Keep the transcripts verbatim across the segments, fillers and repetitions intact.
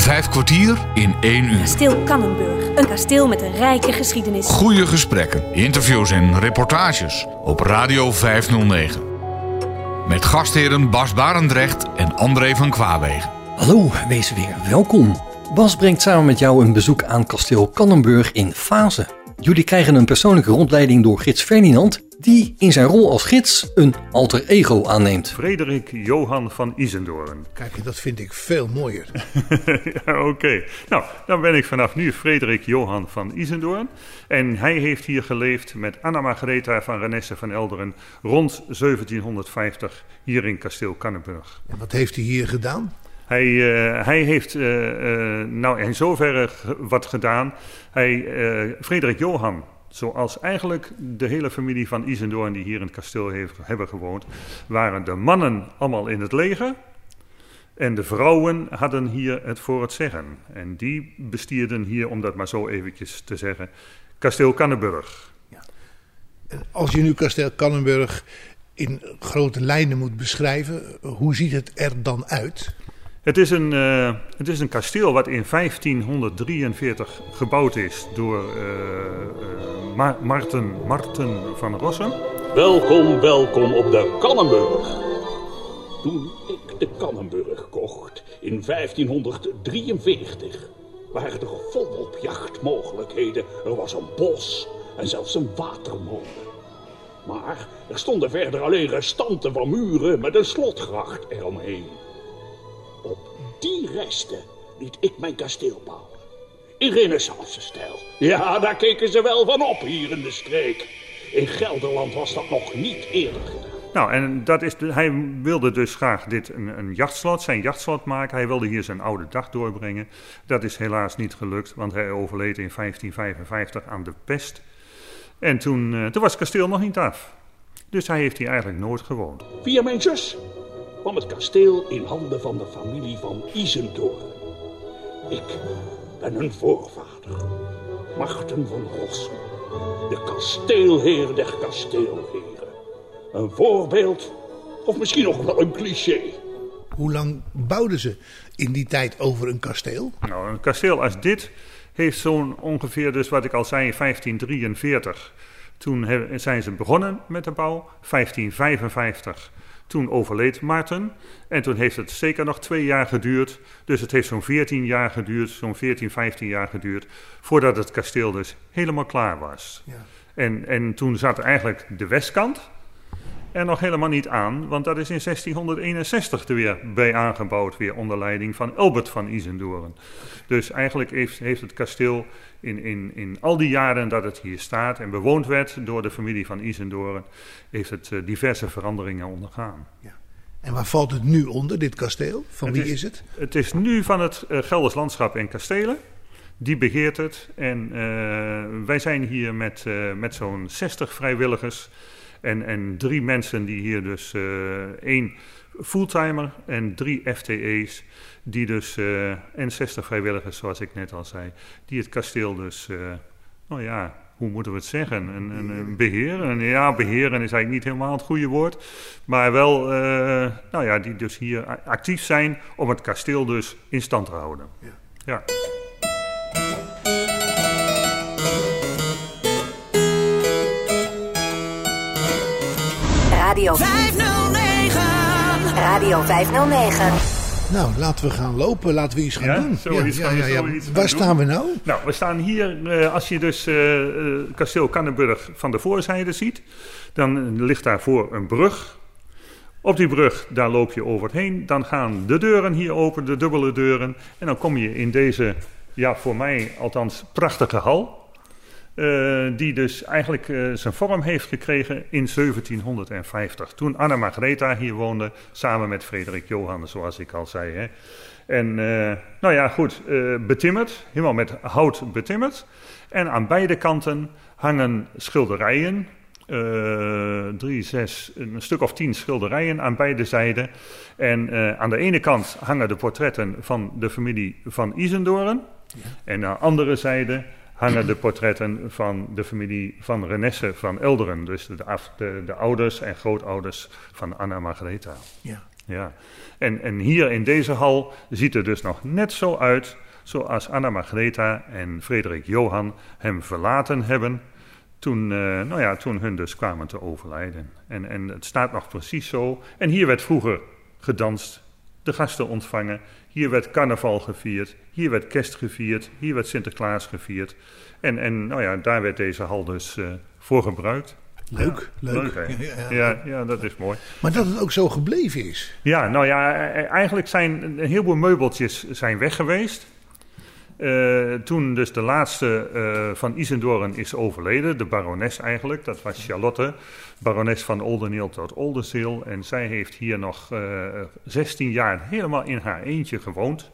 Vijf kwartier in één uur. Kasteel Cannenburg. Een kasteel met een rijke geschiedenis. Goede gesprekken, interviews en reportages op Radio vijf nul negen. Met gastheren Bas Barendrecht en André van Kwabbegem. Hallo, wees weer welkom. Bas brengt samen met jou een bezoek aan Kasteel Cannenburg in Vaassen. Jullie krijgen een persoonlijke rondleiding door gids Ferdinand, die in zijn rol als gids een alter ego aanneemt. Frederik Johan van Isendoorn. Kijk, dat vind ik veel mooier. Ja, oké. Okay. Nou, dan ben ik vanaf nu Frederik Johan van Isendoorn. En hij heeft hier geleefd met Anna Margaretha van Renesse van Elderen rond zeventienhonderdvijftig hier in Kasteel Cannenburg. En wat heeft hij hier gedaan? Hij, uh, hij heeft uh, uh, nou in zoverre g- wat gedaan. Hij, uh, Frederik Johan, zoals eigenlijk de hele familie van Isendoorn die hier in het kasteel heeft, hebben gewoond, waren de mannen allemaal in het leger. En de vrouwen hadden hier het voor het zeggen. En die bestierden hier, om dat maar zo eventjes te zeggen, Kasteel Cannenburg. Ja. Als je nu Kasteel Cannenburg in grote lijnen moet beschrijven, hoe ziet het er dan uit? Het is, een, uh, het is een kasteel wat in vijftienhonderddrieënveertig gebouwd is door uh, uh, Ma- Maarten, Maarten van Rossum. Welkom, welkom op de Cannenburg. Toen ik de Cannenburg kocht in vijftienhonderddrieënveertig waren er volop jachtmogelijkheden. Er was een bos en zelfs een watermolen. Maar er stonden verder alleen restanten van muren met een slotgracht eromheen. Op die resten liet ik mijn kasteel bouwen. In renaissance-stijl. Ja, daar keken ze wel van op hier in de streek. In Gelderland was dat nog niet eerder gedaan. Nou, en dat is de, hij wilde dus graag dit een, een jachtslot, zijn jachtslot maken. Hij wilde hier zijn oude dag doorbrengen. Dat is helaas niet gelukt, want hij overleed in vijftien vijfenvijftig aan de pest. En toen, uh, toen was het kasteel nog niet af. Dus hij heeft hier eigenlijk nooit gewoond. Via mijn zus kwam het kasteel in handen van de familie van Isendoorn. Ik ben hun voorvader, Maarten van Rossum, de kasteelheer der kasteelheren. Een voorbeeld, of misschien nog wel een cliché. Hoe lang bouwden ze in die tijd over een kasteel? Nou, een kasteel als dit heeft zo'n ongeveer, dus wat ik al zei, vijftien drieënveertig. Toen he, zijn ze begonnen met de bouw, vijftien vijfenvijftig. Toen overleed Maarten en toen heeft het zeker nog twee jaar geduurd. Dus het heeft zo'n veertien jaar geduurd, zo'n veertien, vijftien jaar geduurd, voordat het kasteel dus helemaal klaar was. Ja. En, en toen zat eigenlijk de westkant er nog helemaal niet aan, want dat is in zestienhonderdeenenzestig er weer bij aangebouwd, weer onder leiding van Elbert van Isendoorn. Dus eigenlijk heeft, heeft het kasteel in, in, in al die jaren dat het hier staat en bewoond werd door de familie van Isendoorn, heeft het uh, diverse veranderingen ondergaan. Ja. En waar valt het nu onder, dit kasteel? Van het wie is, is het? Het is nu van het uh, Gelderse Landschap en Kastelen. Die beheert het. En uh, wij zijn hier met, uh, met zo'n zestig vrijwilligers. En, en drie mensen die hier dus, uh, één fulltimer en drie F T E's, die dus, uh, en zestig vrijwilligers zoals ik net al zei, die het kasteel dus, uh, nou ja, hoe moeten we het zeggen, een, een, een beheren. Een, ja, beheren is eigenlijk niet helemaal het goede woord, maar wel, uh, nou ja, die dus hier actief zijn om het kasteel dus in stand te houden. Ja. Ja. Radio vijfhonderdnegen. Radio vijfhonderdnegen. Nou, laten we gaan lopen. Laten we iets gaan ja, doen. Zoiets ja, gaan ja, we, ja, ja. Waar staan we nou? Nou, we staan hier. Uh, als je dus uh, Kasteel Cannenburg van de voorzijde ziet, dan ligt daarvoor een brug. Op die brug, daar loop je overheen. Dan gaan de deuren hier open, de dubbele deuren. En dan kom je in deze, ja, voor mij althans, prachtige hal. Uh, die dus eigenlijk uh, zijn vorm heeft gekregen in zeventienhonderdvijftig. Toen Anna Margaretha hier woonde, samen met Frederik Johan, zoals ik al zei. Hè. En uh, nou ja, goed, uh, betimmerd, helemaal met hout betimmerd. En aan beide kanten hangen schilderijen. Uh, drie, zes, een stuk of tien schilderijen aan beide zijden. En uh, aan de ene kant hangen de portretten van de familie van Isendoorn. Ja. En aan de andere zijde hangen de portretten van de familie van Renesse van Elderen. Dus de, de, de ouders en grootouders van Anna Margaretha. Ja. Ja. En, en hier in deze hal ziet het dus nog net zo uit zoals Anna Margaretha en Frederik Johan hem verlaten hebben toen, uh, nou ja, toen hun dus kwamen te overlijden. En, en het staat nog precies zo. En hier werd vroeger gedanst, de gasten ontvangen. Hier werd carnaval gevierd, hier werd kerst gevierd, hier werd Sinterklaas gevierd. En, en nou ja, daar werd deze hal dus uh, voor gebruikt. Leuk, ja, leuk. leuk ja, ja. Ja, ja, dat is mooi. Maar dat het ook zo gebleven is. Ja, nou ja, eigenlijk zijn een heleboel meubeltjes zijn weg geweest. Uh, toen dus de laatste uh, van Isendoorn is overleden, de barones eigenlijk, dat was Charlotte, barones van Oldeneel tot Oldenzeel. En zij heeft hier nog uh, zestien jaar helemaal in haar eentje gewoond.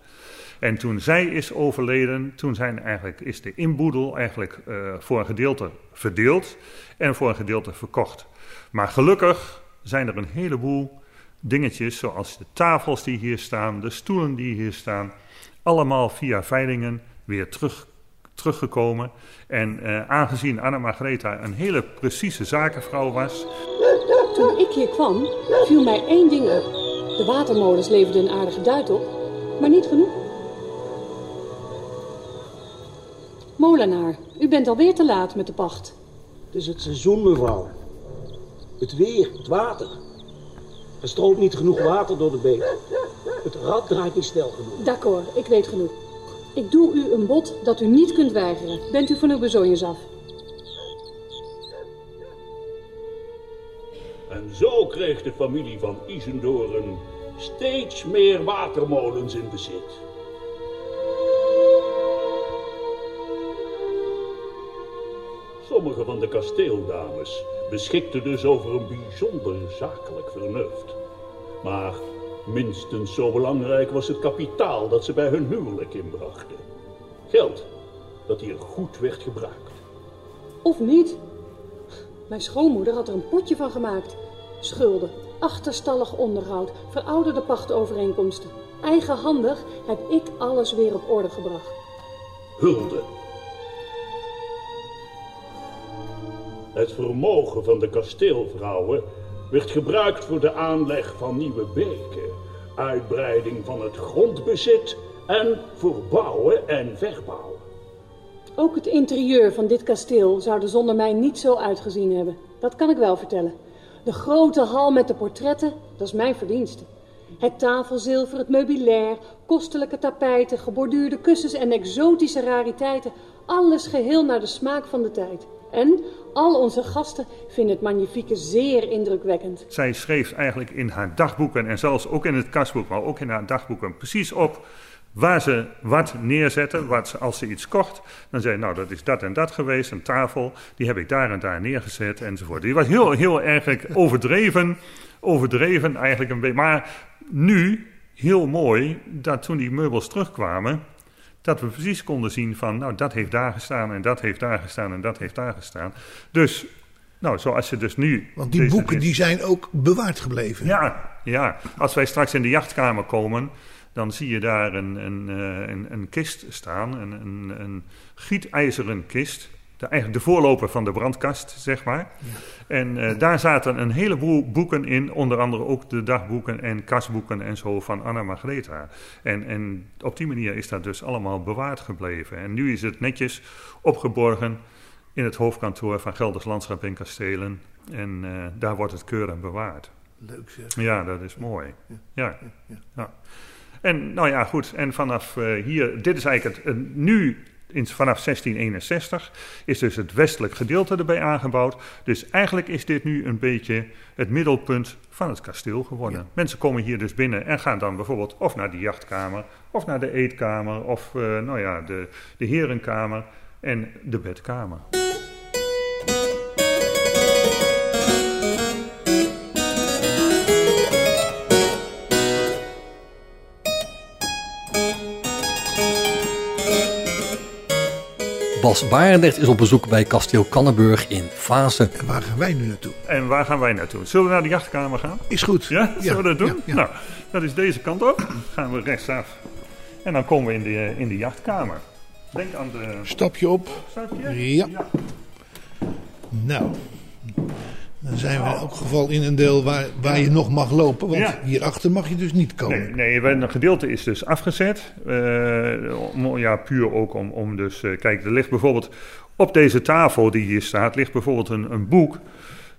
En toen zij is overleden, toen zijn eigenlijk, is de inboedel eigenlijk uh, voor een gedeelte verdeeld en voor een gedeelte verkocht. Maar gelukkig zijn er een heleboel dingetjes, zoals de tafels die hier staan, de stoelen die hier staan, allemaal via veilingen weer terug, teruggekomen. En uh, aangezien Anna Margaretha een hele precieze zakenvrouw was... Toen ik hier kwam, viel mij één ding op. De watermolens leverden een aardige duit op, maar niet genoeg. Molenaar, u bent alweer te laat met de pacht. Het is het seizoen, mevrouw. Het weer, het water. Er stroomt niet genoeg water door de beek. Het rad draait niet snel genoeg. D'accord, ik weet genoeg. Ik doe u een bod dat u niet kunt weigeren. Bent u van uw bezonjes af? En zo kreeg de familie van Isendoorn steeds meer watermolens in bezit. Sommige van de kasteeldames beschikten dus over een bijzonder zakelijk vernuft. Maar minstens zo belangrijk was het kapitaal dat ze bij hun huwelijk inbrachten. Geld dat hier goed werd gebruikt. Of niet? Mijn schoonmoeder had er een potje van gemaakt. Schulden, achterstallig onderhoud, verouderde pachtovereenkomsten. Eigenhandig heb ik alles weer op orde gebracht. Hulde. Het vermogen van de kasteelvrouwen werd gebruikt voor de aanleg van nieuwe beken, uitbreiding van het grondbezit en voor bouwen en verbouwen. Ook het interieur van dit kasteel zou er zonder mij niet zo uitgezien hebben. Dat kan ik wel vertellen. De grote hal met de portretten, dat is mijn verdienste. Het tafelzilver, het meubilair, kostelijke tapijten, geborduurde kussens en exotische rariteiten. Alles geheel naar de smaak van de tijd. En al onze gasten vinden het magnifieke zeer indrukwekkend. Zij schreef eigenlijk in haar dagboeken en zelfs ook in het kastboek, maar ook in haar dagboeken precies op waar ze wat neerzette. Wat ze, als ze iets kocht, dan zei nou dat is dat en dat geweest, een tafel, die heb ik daar en daar neergezet enzovoort. Die was heel, heel erg overdreven, overdreven eigenlijk een beetje. Maar nu, heel mooi, dat toen die meubels terugkwamen, dat we precies konden zien van, nou, dat heeft daar gestaan en dat heeft daar gestaan en dat heeft daar gestaan. Dus, nou, zoals je dus nu... Want die boeken, die zijn ook bewaard gebleven. Ja, ja. Als wij straks in de jachtkamer komen, dan zie je daar een, een, een, een kist staan, een, een, een gietijzeren kist. De, eigenlijk de voorloper van de brandkast, zeg maar. Ja. En uh, daar zaten een heleboel boeken in. Onder andere ook de dagboeken en kastboeken en zo van Anna Margaretha. En, en op die manier is dat dus allemaal bewaard gebleven. En nu is het netjes opgeborgen in het hoofdkantoor van Gelderse Landschap en Kastelen. En uh, daar wordt het keurig bewaard. Leuk zeg. Ja, dat is mooi. Ja, ja. ja. ja. ja. En nou ja, goed. En vanaf uh, hier, dit is eigenlijk het uh, nu... In, vanaf zestien eenenzestig is dus het westelijk gedeelte erbij aangebouwd. Dus eigenlijk is dit nu een beetje het middelpunt van het kasteel geworden. Ja. Mensen komen hier dus binnen en gaan dan bijvoorbeeld of naar de jachtkamer, of naar de eetkamer, of uh, nou ja, de, de herenkamer en de bedkamer. Bas Barendrecht is op bezoek bij Kasteel Cannenburg in Vaassen. En waar gaan wij nu naartoe? En waar gaan wij naartoe? Zullen we naar de jachtkamer gaan? Is goed. Ja? ja. Zullen we dat doen? Ja, ja. Nou, dat is deze kant op. Dan gaan we rechtsaf. En dan komen we in de, in de jachtkamer. Denk aan de... Stapje op. Stapje? Ja. ja. Nou, Dan zijn we in elk geval in een deel waar, waar je nog mag lopen. Want ja. hierachter mag je dus niet komen. Nee, nee, een gedeelte is dus afgezet. Uh, om, ja, puur ook om, om dus... Uh, kijk, er ligt bijvoorbeeld... Op deze tafel die hier staat ligt bijvoorbeeld een, een boek.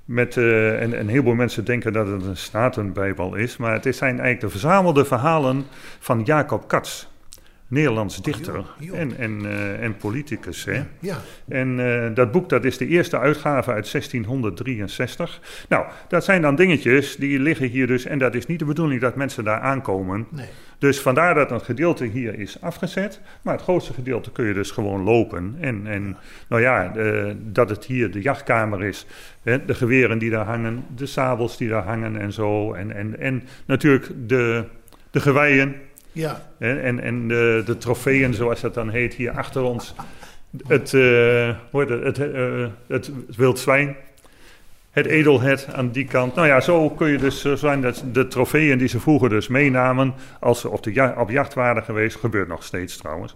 Met, uh, en een heleboel mensen denken dat het een Statenbijbel is. Maar het zijn eigenlijk de verzamelde verhalen van Jacob Katz. Nederlands dichter en, en, uh, en politicus. Hè? Ja, ja. En uh, dat boek, dat is de eerste uitgave uit zestienhonderddrieënzestig. Nou, dat zijn dan dingetjes die liggen hier dus. En dat is niet de bedoeling dat mensen daar aankomen. Nee. Dus vandaar dat een gedeelte hier is afgezet. Maar het grootste gedeelte kun je dus gewoon lopen. En, en nou ja, uh, dat het hier de jachtkamer is. Hè? De geweren die daar hangen. De sabels die daar hangen en zo. En, en, en natuurlijk de, de geweien. Ja. En, en de, de trofeeën, zoals dat dan heet, hier achter ons. Het, uh, het, het, uh, het wild zwijn. Het edelhert aan die kant. Nou ja, zo kun je dus zijn dat de trofeeën die ze vroeger dus meenamen, als ze op, de ja, op jacht waren geweest, gebeurt nog steeds trouwens.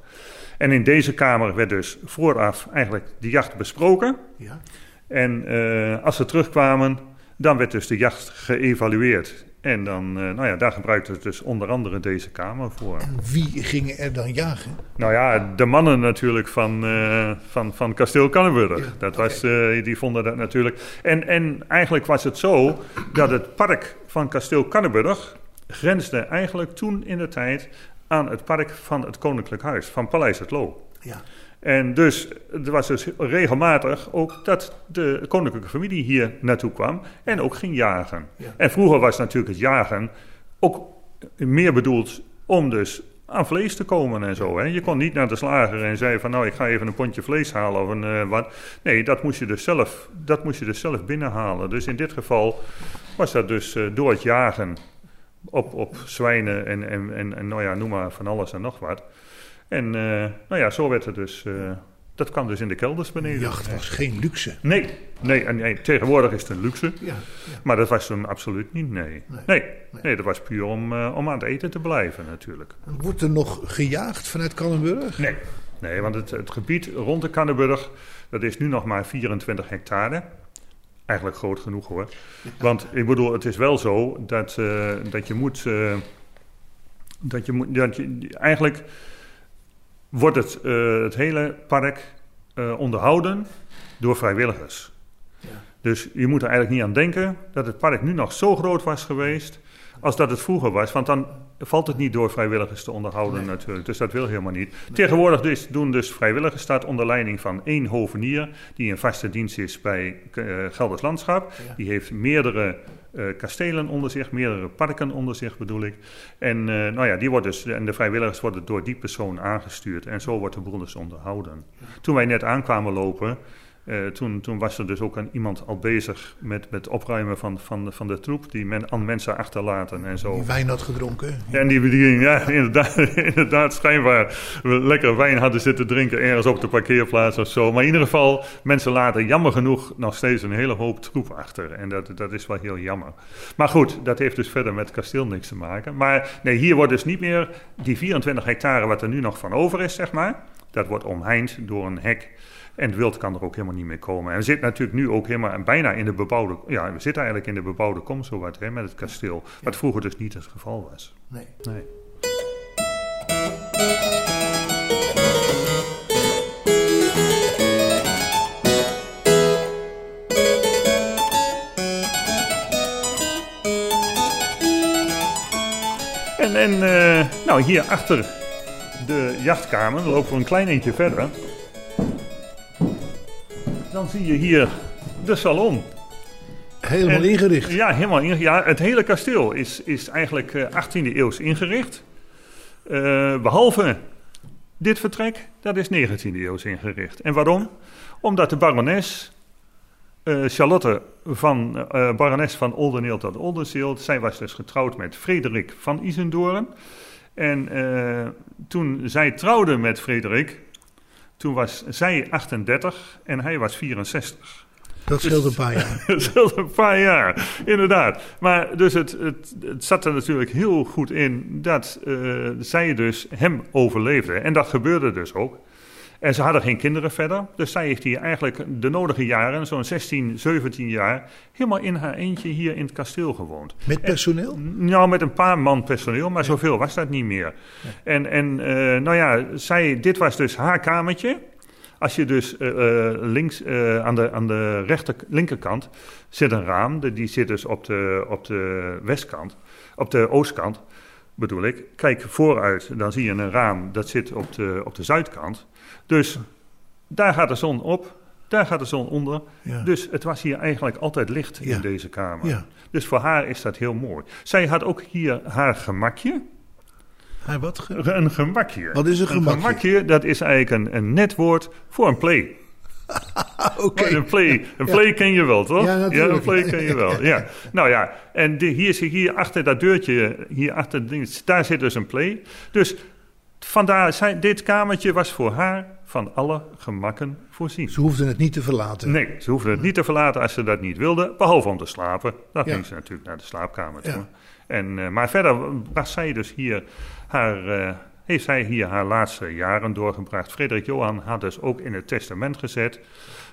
En in deze kamer werd dus vooraf eigenlijk de jacht besproken. Ja. En uh, als ze terugkwamen, dan werd dus de jacht geëvalueerd. En dan, nou ja, daar gebruikten ze dus onder andere deze kamer voor. En wie gingen er dan jagen? Nou ja, de mannen natuurlijk van, uh, van, van Kasteel Cannenburg. Ja, dat okay. was, uh, die vonden dat natuurlijk. En, en eigenlijk was het zo dat het park van Kasteel Cannenburg grensde eigenlijk toen in de tijd aan het park van het Koninklijk Huis, van Paleis Het Loo. Ja. En dus er was dus regelmatig ook dat de koninklijke familie hier naartoe kwam en ook ging jagen. Ja. En vroeger was natuurlijk het jagen ook meer bedoeld om dus aan vlees te komen en zo. Hè. Je kon niet naar de slager en zei van nou ik ga even een pondje vlees halen of een uh, wat. Nee, dat moest je dus zelf, dat moest je dus zelf binnenhalen. Dus in dit geval was dat dus uh, door het jagen op, op zwijnen en, en, en, en nou ja, noem maar van alles en nog wat. En uh, nou ja, zo werd het dus... Uh, dat kwam dus in de kelders beneden. Jacht was geen luxe. Nee, nee, nee, tegenwoordig is het een luxe. Ja, ja. Maar dat was toen absoluut niet, nee. Nee, nee, nee. nee dat was puur om, uh, om aan het eten te blijven natuurlijk. Wordt er nog gejaagd vanuit Cannenburg? Nee, nee want het, het gebied rond de Cannenburg... dat is nu nog maar vierentwintig hectare... Eigenlijk groot genoeg hoor. Want ik bedoel, het is wel zo dat, uh, dat je moet... Uh, dat je moet... Dat je, eigenlijk... wordt het, uh, het hele park uh, onderhouden door vrijwilligers. Ja. Dus je moet er eigenlijk niet aan denken dat het park nu nog zo groot was geweest als dat het vroeger was. Want dan valt het niet door vrijwilligers te onderhouden nee. natuurlijk. Dus dat wil helemaal niet. Nee. Tegenwoordig dus, doen dus vrijwilligers staat onder leiding van één hovenier die in vaste dienst is bij uh, Gelders Landschap. Ja. Die heeft meerdere... Uh, kastelen onder zich, meerdere parken onder zich bedoel ik. En, uh, nou ja, die wordt dus, en de vrijwilligers worden door die persoon aangestuurd. En zo wordt de boel dus onderhouden. Toen wij net aankwamen lopen, uh, toen, toen was er dus ook een, iemand al bezig met het opruimen van, van, van de troep. Die men, aan mensen achterlaten en zo. Die wijn had gedronken. Ja, en die bediening, ja, inderdaad, inderdaad schijnbaar lekker wijn hadden zitten drinken ergens op de parkeerplaats of zo. Maar in ieder geval, mensen laten jammer genoeg nog steeds een hele hoop troep achter. En dat, dat is wel heel jammer. Maar goed, dat heeft dus verder met het kasteel niks te maken. Maar nee, hier wordt dus niet meer die vierentwintig hectare wat er nu nog van over is, zeg maar. Dat wordt omheind door een hek. En het wild kan er ook helemaal niet meer komen. En we zitten natuurlijk nu ook helemaal bijna in de bebouwde... Ja, we zitten eigenlijk in de bebouwde kom zowat, hè, met het kasteel. Wat vroeger dus niet het geval was. Nee. nee. En, en uh, nou, hier achter de jachtkamer lopen we een klein eentje verder... Dan zie je hier de salon. Helemaal en, ingericht. Ja, helemaal ingericht. Ja, het hele kasteel is, is eigenlijk uh, achttiende eeuws ingericht. Uh, behalve dit vertrek, dat is negentiende eeuws ingericht. En waarom? Omdat de barones, uh, Charlotte van uh, barones van Oldeneel tot Oldenzeel... zij was dus getrouwd met Frederik van Isendoorn. En uh, toen zij trouwde met Frederik... Toen was zij achtendertig en hij was vierenzestig. Dat scheelde dus, een paar jaar. Dat scheelde een paar jaar, inderdaad. Maar dus het, het, het zat er natuurlijk heel goed in dat uh, zij dus hem overleefde. En dat gebeurde dus ook. En ze hadden geen kinderen verder. Dus zij heeft hier eigenlijk de nodige jaren, zo'n zestien, zeventien jaar, helemaal in haar eentje hier in het kasteel gewoond. Met personeel? En, nou, met een paar man personeel, maar ja. zoveel was dat niet meer. Ja. En, en uh, nou ja, zij, dit was dus haar kamertje. Als je dus uh, links uh, aan de, aan de rechter, linkerkant zit een raam, die zit dus op de, op de westkant, op de oostkant bedoel ik. Kijk vooruit, dan zie je een raam, dat zit op de, op de zuidkant. Dus daar gaat de zon op, daar gaat de zon onder. Ja. Dus het was hier eigenlijk altijd licht ja. in deze kamer. Ja. Dus voor haar is dat heel mooi. Zij had ook hier haar gemakje. Haar wat? Ge- een gemakje. Wat is een gemakje? Een gemakje, dat is eigenlijk een, een net woord voor een play. Okay. Een play, een play ja. ken je wel, toch? Ja, natuurlijk. Ja, een play ken je wel, ja. Nou ja, en de, hier, hier achter dat deurtje, hier achter ding, daar zit dus een play. Dus vandaar, zij, dit kamertje was voor haar van alle gemakken voorzien. Ze hoefden het niet te verlaten. Nee, ze hoefden het niet te verlaten als ze dat niet wilden, behalve om te slapen. Dan ja. ging ze natuurlijk naar de slaapkamer toe. Ja. En, uh, maar verder was zij dus hier haar... Uh, heeft zij hier haar laatste jaren doorgebracht. Frederik Johan had dus ook in het testament gezet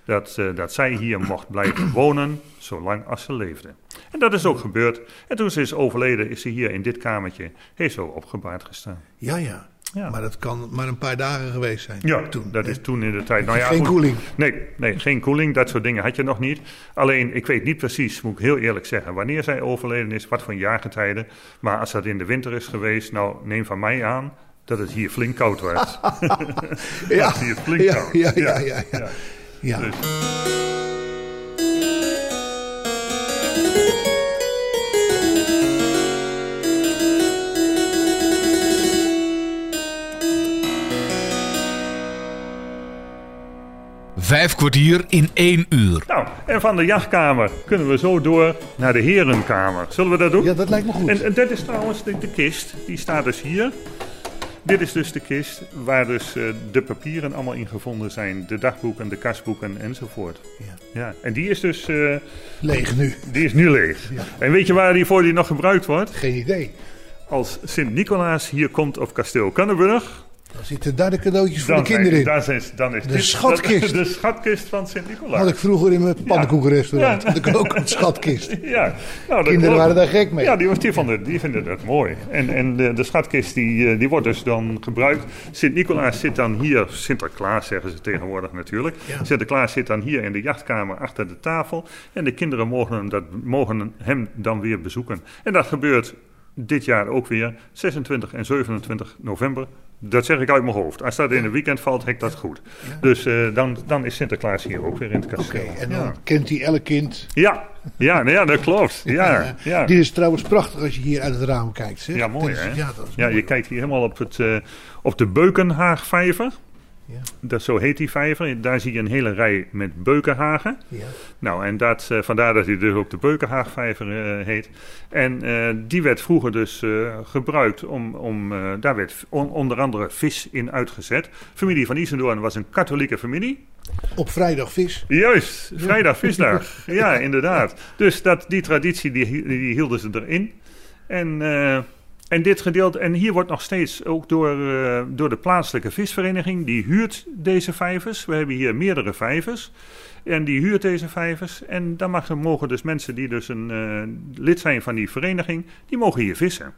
dat, uh, dat zij hier mocht blijven wonen zolang als ze leefde. En dat is ook gebeurd. En toen ze is overleden, is ze hier in dit kamertje, heeft ze opgebaard gestaan. Ja, ja. Ja. Maar dat kan maar een paar dagen geweest zijn. Ja, toen, dat hè? Is toen in de tijd. Nou ja, geen goed, koeling. Nee, nee, geen koeling. Dat soort dingen had je nog niet. Alleen, ik weet niet precies, moet ik heel eerlijk zeggen, wanneer zij overleden is, wat voor jaargetijden. Maar als dat in de winter is geweest, nou, neem van mij aan dat het hier flink koud was. Ja. Dat hier flink ja, koud. Ja, ja, ja. ja, ja. ja. ja. Dus. Vijf kwartier in één uur. Nou, en van de jachtkamer kunnen we zo door naar de herenkamer. Zullen we dat doen? Ja, dat lijkt me goed. En, en dat is trouwens de, de kist. Die staat dus hier. Dit is dus de kist waar dus uh, de papieren allemaal in gevonden zijn. De dagboeken, de kasboeken enzovoort. Ja. Ja. En die is dus... Uh, leeg nu. Die is nu leeg. Ja. En weet je waar die voor die nog gebruikt wordt? Geen idee. Als Sint-Nicolaas hier komt op Kasteel Cannenburg... Dan zitten daar de cadeautjes voor dan de kinderen zijn, in. Dan is, dan is de dit, schatkist. Dat, de schatkist van Sint-Nicolaas. Had ik vroeger in mijn pannenkoekenrestaurant. Ja. Had ik ook een schatkist. Ja. Nou, de kinderen waren daar gek mee. Ja, die, was, die, vonden, die vinden dat mooi. En, en de, de schatkist die, die wordt dus dan gebruikt. Sint-Nicolaas zit dan hier. Sinterklaas zeggen ze tegenwoordig natuurlijk. Ja. Sinterklaas zit dan hier in de jachtkamer achter de tafel. En de kinderen mogen hem, dat, mogen hem dan weer bezoeken. En dat gebeurt dit jaar ook weer. zesentwintig en zevenentwintig november. Dat zeg ik uit mijn hoofd. Als dat in een weekend valt, heb ik dat goed. Ja. Dus uh, dan, dan is Sinterklaas hier ook weer in het kasteel. Oké, okay, en dan ja. kent hij elk kind. Ja, ja, nou ja dat klopt. Ja, ja, ja. Dit is trouwens prachtig als je hier uit het raam kijkt. Zeg. Ja, mooi is, hè? Ja, dat is ja, mooi. Je kijkt hier helemaal op, het, uh, op de Beukenhaagvijver. Ja. Dat, zo heet die vijver. Daar zie je een hele rij met beukenhagen. Ja. Nou, en dat, uh, vandaar dat hij dus ook de Beukenhaagvijver uh, heet. En uh, die werd vroeger dus uh, gebruikt om... om uh, daar werd on- onder andere vis in uitgezet. Familie van Isendoorn was een katholieke familie. Op vrijdag vis. Juist, vrijdag visdag. Ja, ja inderdaad. Dus dat, die traditie die, die hielden ze erin. En... Uh, En dit gedeelte, en hier wordt nog steeds ook door, uh, door de plaatselijke visvereniging, die huurt deze vijvers. We hebben hier meerdere vijvers. En die huurt deze vijvers. En dan mag, mogen dus mensen die dus een uh, lid zijn van die vereniging, die mogen hier vissen.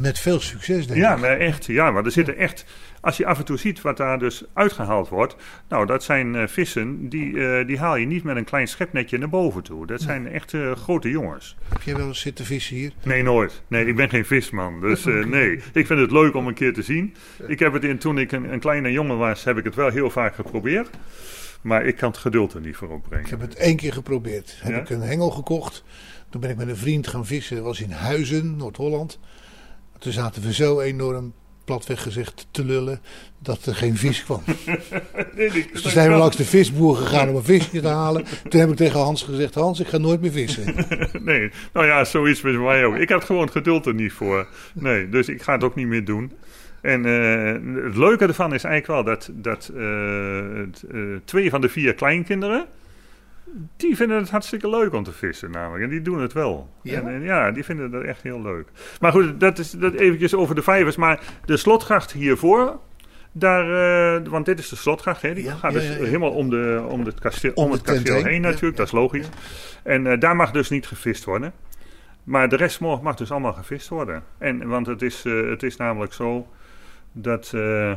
Met veel succes, denk ik. Ja, maar echt. Ja, maar er zitten echt... Als je af en toe ziet wat daar dus uitgehaald wordt... Nou, dat zijn uh, vissen, die, uh, die haal je niet met een klein schepnetje naar boven toe. Dat zijn echt uh, grote jongens. Heb jij wel eens zitten vissen hier? Nee, nooit. Nee, ik ben geen visman. Dus uh, nee, ik vind het leuk om een keer te zien. Ik heb het in, toen ik een, een kleine jongen was, heb ik het wel heel vaak geprobeerd. Maar ik kan het geduld er niet voor opbrengen. Ik heb het één keer geprobeerd. Heb ja? ik een hengel gekocht. Toen ben ik met een vriend gaan vissen. Dat was in Huizen, Noord-Holland. Toen zaten we zo enorm, platweg gezegd, te lullen, dat er geen vis kwam. Nee, dus toen zijn we langs de visboer gegaan om een visje te halen. Toen heb ik tegen Hans gezegd, Hans, ik ga nooit meer vissen. Nee, nou ja, zoiets met mij ook. Ik had gewoon geduld er niet voor. Nee, dus ik ga het ook niet meer doen. En uh, het leuke ervan is eigenlijk wel dat, dat uh, uh, twee van de vier kleinkinderen... Die vinden het hartstikke leuk om te vissen namelijk. En die doen het wel. Ja, en, en ja die vinden dat echt heel leuk. Maar goed, dat is dat eventjes over de vijvers. Maar de slotgracht hiervoor, Daar, uh, want dit is de slotgracht, hè? Die ja, gaat ja, dus ja, ja. helemaal om, de, om, het kasteel, om, om het kasteel heen, heen natuurlijk, ja, ja. dat is logisch. En uh, daar mag dus niet gevist worden. Maar de rest mag, mag dus allemaal gevist worden. En, want het is, uh, het is namelijk zo dat, uh,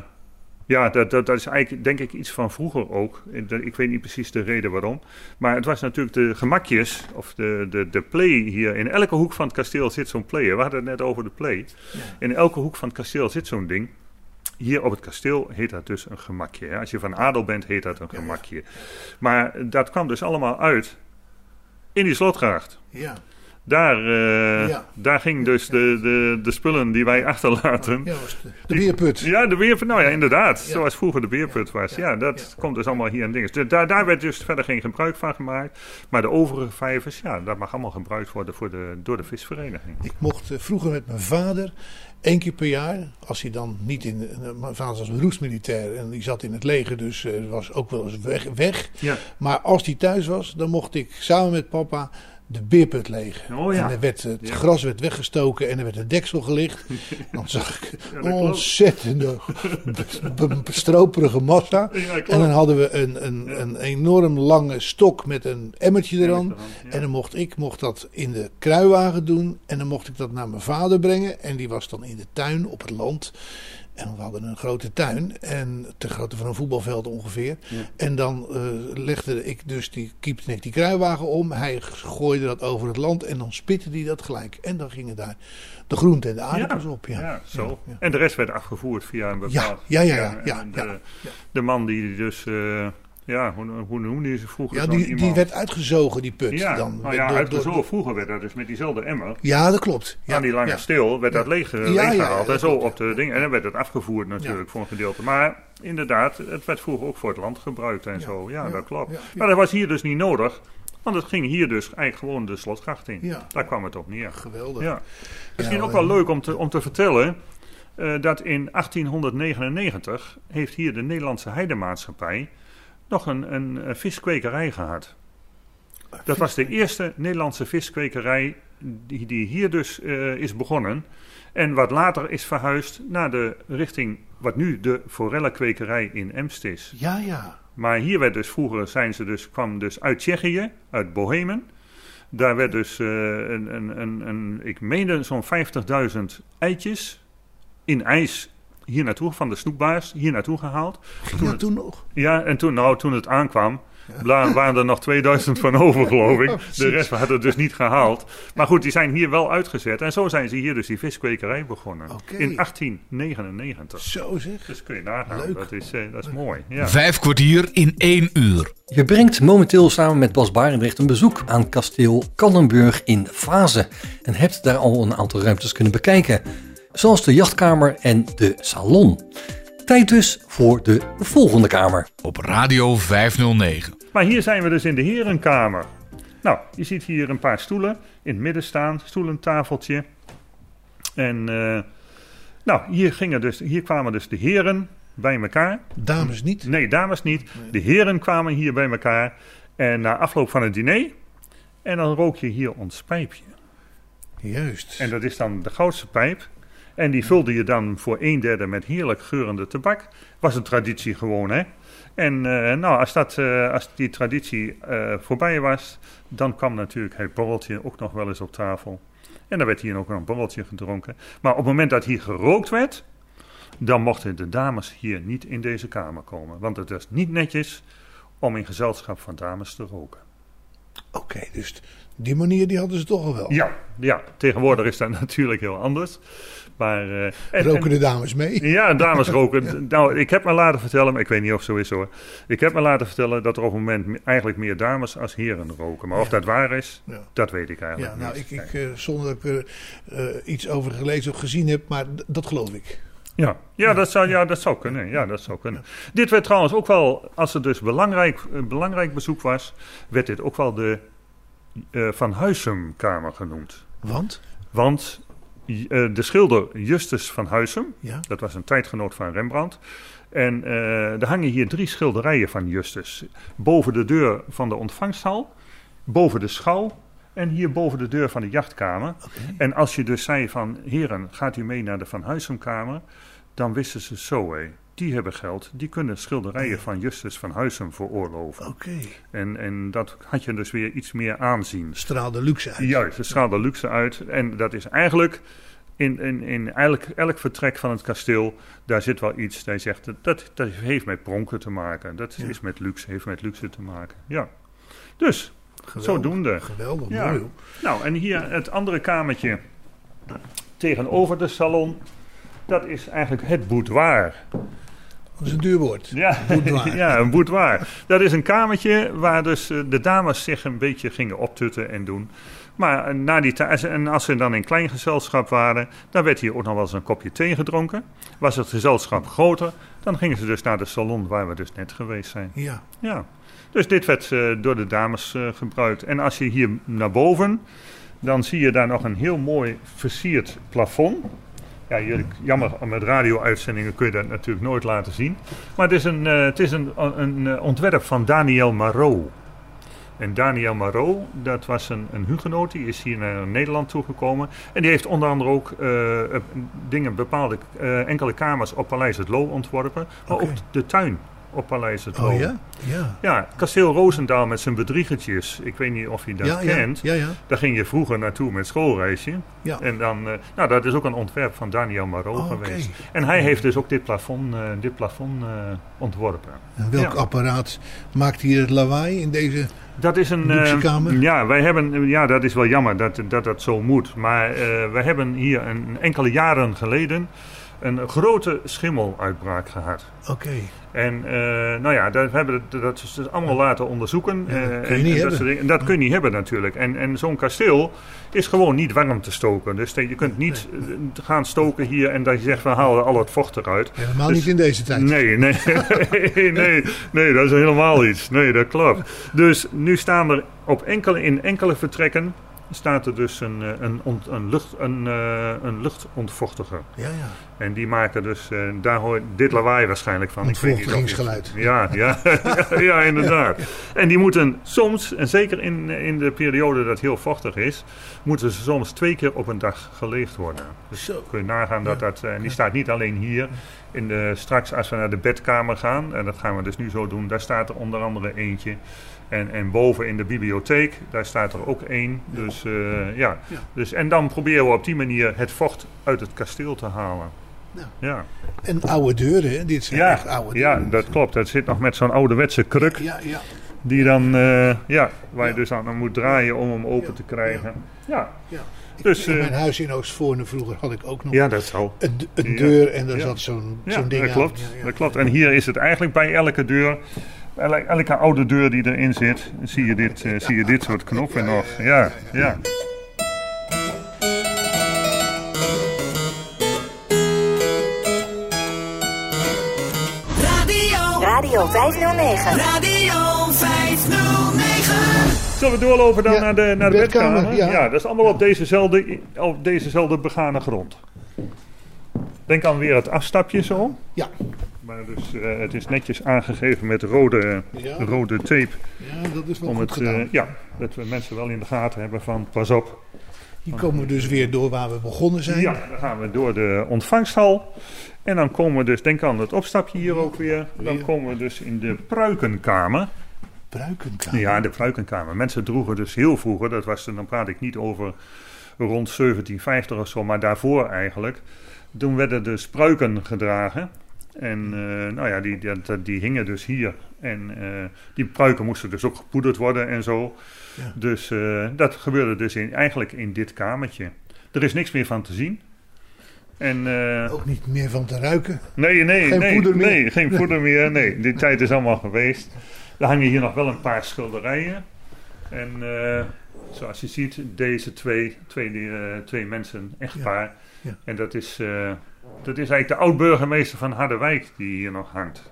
ja, dat, dat, dat is eigenlijk denk ik iets van vroeger ook. Ik weet niet precies de reden waarom. Maar het was natuurlijk de gemakjes, of de, de, de play hier. In elke hoek van het kasteel zit zo'n play. We hadden het net over de play. Ja. In elke hoek van het kasteel zit zo'n ding. Hier op het kasteel heet dat dus een gemakje. Hè? Als je van adel bent, heet dat een gemakje. Ja, ja. Maar dat kwam dus allemaal uit in die slotgracht. Ja. Daar, uh, ja. daar ging dus ja. de, de, de spullen die wij achterlaten. Ja, de, de beerput. Ja, de beerput. Nou ja, inderdaad. Ja. Zoals vroeger de beerput was. Ja, ja dat ja. komt dus allemaal hier en dingen. Dus daar, daar werd dus verder geen gebruik van gemaakt. Maar de overige vijvers, ja, dat mag allemaal gebruikt worden voor de, door de visvereniging. Ik mocht uh, vroeger met mijn vader... Eén keer per jaar, als hij dan niet in... Mijn vader was een beroepsmilitair en die zat in het leger, dus was ook wel eens weg. weg. Ja. Maar als hij thuis was, dan mocht ik samen met papa de beerput legen. Oh, ja. En er werd, het ja. gras werd weggestoken en er werd een deksel gelicht. Dan zag ik ja, ontzettende stroperige massa. Ja, en dan hadden we een, een, ja. een enorm lange stok met een emmertje eraan. Ja. En dan mocht ik mocht dat in de kruiwagen doen. En dan mocht ik dat naar mijn vader brengen. En die was dan in de tuin op het land. En we hadden een grote tuin, en ter grootte van een voetbalveld ongeveer. Ja. En dan uh, legde ik dus die, kiepte ik die kruiwagen om. Hij gooide dat over het land en dan spitte hij dat gelijk. En dan gingen daar de groenten en de aardappels ja. op. Ja. Ja, zo. Ja, ja. En de rest werd afgevoerd via een bepaald... Ja, ja, ja. ja, ja, ja, ja. De, de man die dus... Uh, Ja, hoe, hoe noemde je ze vroeger? Ja, die, die werd uitgezogen, die put. Ja, dan. Nou ja door, uitgezogen. Door, vroeger werd dat dus met diezelfde emmer. Ja, dat klopt. Ja, aan die lange ja. steel werd ja. dat leeg, ja, leeggehaald. Ja, ja, dat en zo klopt. Op de dingen. En dan werd het afgevoerd natuurlijk ja. voor een gedeelte. Maar inderdaad, het werd vroeger ook voor het land gebruikt en ja. zo. Ja, ja, dat klopt. Ja, ja. Maar dat was hier dus niet nodig. Want het ging hier dus eigenlijk gewoon de slotgracht in. Ja. Daar kwam het op neer. Geweldig. Ja. Misschien ja, ook wel leuk om te, om te vertellen... Uh, dat in achttienhonderdnegenennegentig heeft hier de Nederlandse Heidemaatschappij... nog een, een viskwekerij gehad. Dat was de eerste Nederlandse viskwekerij die, die hier dus uh, is begonnen. En wat later is verhuisd naar de richting wat nu de forellenkwekerij in Emst is. Ja, ja. Maar hier werd dus vroeger, zijn ze dus, kwam dus uit Tsjechië, uit Bohemen. Daar werd dus, uh, een, een, een, een, ik meende zo'n vijftigduizend eitjes in ijs hier naartoe, van de snoepbaars, hier naartoe gehaald. Toen ja, toen het, nog? Ja, en toen, nou, toen het aankwam, ja. bla, waren er nog tweeduizend van over, geloof ik. Ja, de rest hadden het dus niet gehaald. Maar goed, die zijn hier wel uitgezet. En zo zijn ze hier dus die viskwekerij begonnen. Okay. In achttien negenennegentig. Zo zeg. Dus kun je nagaan, leuk. Dat is, eh, dat is mooi. Ja. Vijf kwartier in één uur. Je brengt momenteel samen met Bas Barendrecht een bezoek aan kasteel Cannenburg in Vaassen. En hebt daar al een aantal ruimtes kunnen bekijken. Zoals de jachtkamer en de salon. Tijd dus voor de volgende kamer. Op Radio vijfhonderdnegen. Maar hier zijn we dus in de herenkamer. Nou, je ziet hier een paar stoelen in het midden staan. Stoelentafeltje. En uh, nou, hier, gingen dus, hier kwamen dus de heren bij elkaar. Dames niet? Nee, dames niet. Nee. De heren kwamen hier bij elkaar. En na afloop van het diner. En dan rook je hier ons pijpje. Juist. En dat is dan de goudse pijp. En die vulde je dan voor een derde met heerlijk geurende tabak. Was een traditie gewoon, hè. En uh, nou, als, dat, uh, als die traditie uh, voorbij was... dan kwam natuurlijk het borreltje ook nog wel eens op tafel. En dan werd hier ook nog een borreltje gedronken. Maar op het moment dat hier gerookt werd... dan mochten de dames hier niet in deze kamer komen. Want het was niet netjes om in gezelschap van dames te roken. Oké, okay, dus... die manier die hadden ze toch al wel. Ja, ja, tegenwoordig is dat natuurlijk heel anders. Maar, uh, en, roken de dames mee? Ja, dames roken. Ja. Nou, ik heb me laten vertellen, maar ik weet niet of het zo is hoor. Ik heb me laten vertellen dat er op het moment eigenlijk meer dames als heren roken. Maar of ja. dat waar is, ja. dat weet ik eigenlijk ja, nou, niet. Ik, ik, uh, zonder dat ik er uh, iets over gelezen of gezien heb, maar d- dat geloof ik. Ja, ja, dat zou, ja, dat zou kunnen. Ja, dat zou kunnen. Ja. Dit werd trouwens ook wel, als het dus belangrijk, een belangrijk bezoek was, werd dit ook wel de... Uh, Van Huysumkamer genoemd. Want? Want uh, de schilder Justus Van Huysum, ja? dat was een tijdgenoot van Rembrandt. En uh, er hangen hier drie schilderijen van Justus. Boven de deur van de ontvangsthal, boven de schouw en hier boven de deur van de jachtkamer. Okay. En als je dus zei van, heren, gaat u mee naar de Van Huysumkamer, dan wisten ze zo, hé. die hebben geld, die kunnen schilderijen van Justus Van Huysum veroorloven. Oké. Okay. En, en dat had je dus weer iets meer aanzien. Straalde luxe uit. Juist, het straalde luxe uit. En dat is eigenlijk... In, in, in elk, elk vertrek van het kasteel, daar zit wel iets. Hij zegt, dat, dat heeft met pronken te maken. Dat ja. is met luxe, heeft met luxe te maken. Ja. Dus, geweldig, zodoende. Geweldig, ja. mooi. Hoor. Nou, en hier het andere kamertje tegenover de salon. Dat is eigenlijk het boudoir. Dat is een duur woord. Ja, boudoir. ja, een boudoir. Dat is een kamertje waar dus de dames zich een beetje gingen optutten en doen. Maar na die thuis, en als ze dan in klein gezelschap waren, dan werd hier ook nog wel eens een kopje thee gedronken. Was het gezelschap groter, dan gingen ze dus naar de salon waar we dus net geweest zijn. Ja. ja. Dus dit werd uh, door de dames uh, gebruikt. En als je hier naar boven, dan zie je daar nog een heel mooi versierd plafond. Ja, jullie, jammer, met radio-uitzendingen kun je dat natuurlijk nooit laten zien. Maar het is een, uh, het is een, een uh, ontwerp van Daniel Marot. En Daniel Marot, dat was een, een hugenoot, die is hier naar Nederland toegekomen. En die heeft onder andere ook uh, dingen, bepaalde uh, enkele kamers op Paleis Het Loo ontworpen. Maar okay. ook de tuin op Paleis Het Loo. Oh ja? Ja. Ja, Kasteel Roosendaal met zijn bedriegertjes. Ik weet niet of je dat ja, kent. Ja, ja, ja. Daar ging je vroeger naartoe met schoolreisje. Ja. En dan, uh, nou, dat is ook een ontwerp van Daniel Marot oh, geweest. Okay. En hij heeft dus ook dit plafond, uh, dit plafond uh, ontworpen. En welk ja. apparaat maakt hier het lawaai in deze... Dat is een. Uh, ja, wij hebben, ja, dat is wel jammer dat dat, dat zo moet. Maar uh, we hebben hier een, enkele jaren geleden een grote schimmeluitbraak gehad. Oké. Okay. En uh, nou ja, dat hebben we dat is allemaal laten onderzoeken. Ja, dat kun je niet en, hebben. Dat, dat kun je niet hebben natuurlijk. En, en zo'n kasteel is gewoon niet warm te stoken. Dus je kunt niet nee, nee. gaan stoken hier en dat je zegt, we halen al het vocht eruit. Ja, helemaal dus, niet in deze tijd. Nee, nee, nee, nee, nee, dat is helemaal iets. Nee, dat klopt. Dus nu staan er op enkele, in enkele vertrekken staat er dus een, een, ont, een, lucht, een, een luchtontvochtiger. Ja, ja. En die maken dus, uh, daar hoor dit lawaai waarschijnlijk van. Ontvochtigingsgeluid. Ja, ja, ja, ja, inderdaad. Ja, ja. En die moeten soms, en zeker in, in de periode dat heel vochtig is, moeten ze soms twee keer op een dag geleegd worden. Dus Zo. kun je nagaan dat ja. dat, en die staat niet alleen hier. In de, straks als we naar de bedkamer gaan, en dat gaan we dus nu zo doen, daar staat er onder andere eentje. En, en boven in de bibliotheek, daar staat er ook één. Dus, uh, ja. Ja. Dus, en dan proberen we op die manier het vocht uit het kasteel te halen. Nou. Ja. En oude deuren, dit zijn ja, echt oude deuren. Ja, dat klopt. Dat zit nog met zo'n ouderwetse kruk. Ja, ja. Die dan, uh, ja, waar je ja. dus aan moet draaien om hem open ja. te krijgen. Ja. ja. ja. Dus, in mijn huis in Oostvoorne vroeger had ik ook nog ja, dat zou. Een, een deur en daar ja. zat zo'n, ja, zo'n ding dat klopt. Aan. Ja, ja. Dat klopt. En hier is het eigenlijk bij elke deur... Elke oude deur die erin zit, zie je dit, uh, zie je dit soort knoppen nog. Ja, ja. Radio, Radio vijf nul negen. Radio vijf nul negen. Zullen we doorlopen dan ja, naar de, naar de bedkamer? bedkamer? Ja. ja, dat is allemaal op dezezelfde, op dezezelfde begane grond. Denk aan weer het afstapje zo. Ja. Maar dus, uh, het is netjes aangegeven met rode, ja. rode tape. Ja, dat is wel om goed het, gedaan. Uh, ja, dat we mensen wel in de gaten hebben van pas op. Hier komen we dus weer door waar we begonnen zijn. Ja, dan gaan we door de ontvangsthal. En dan komen we dus, denk aan het opstapje hier ook weer. Dan komen we dus in de pruikenkamer. Pruikenkamer? Ja, de pruikenkamer. Mensen droegen dus heel vroeger, dat was, dan praat ik niet over rond zeventien vijftig of zo, maar daarvoor eigenlijk. Toen werden dus pruiken gedragen. En uh, nou ja, die, die, die hingen dus hier. En uh, die pruiken moesten dus ook gepoederd worden en zo. Ja. Dus uh, dat gebeurde dus in, eigenlijk in dit kamertje. Er is niks meer van te zien. En, uh, ook niet meer van te ruiken. Nee, nee, geen nee, poeder meer. nee, geen poeder meer. Nee, die tijd is allemaal geweest. Er hangen hier nog wel een paar schilderijen. En uh, zoals je ziet, deze twee, twee, die, uh, twee mensen, echtpaar. Ja. Ja. En dat is... Uh, Dat is eigenlijk de oud-burgemeester van Harderwijk die hier nog hangt.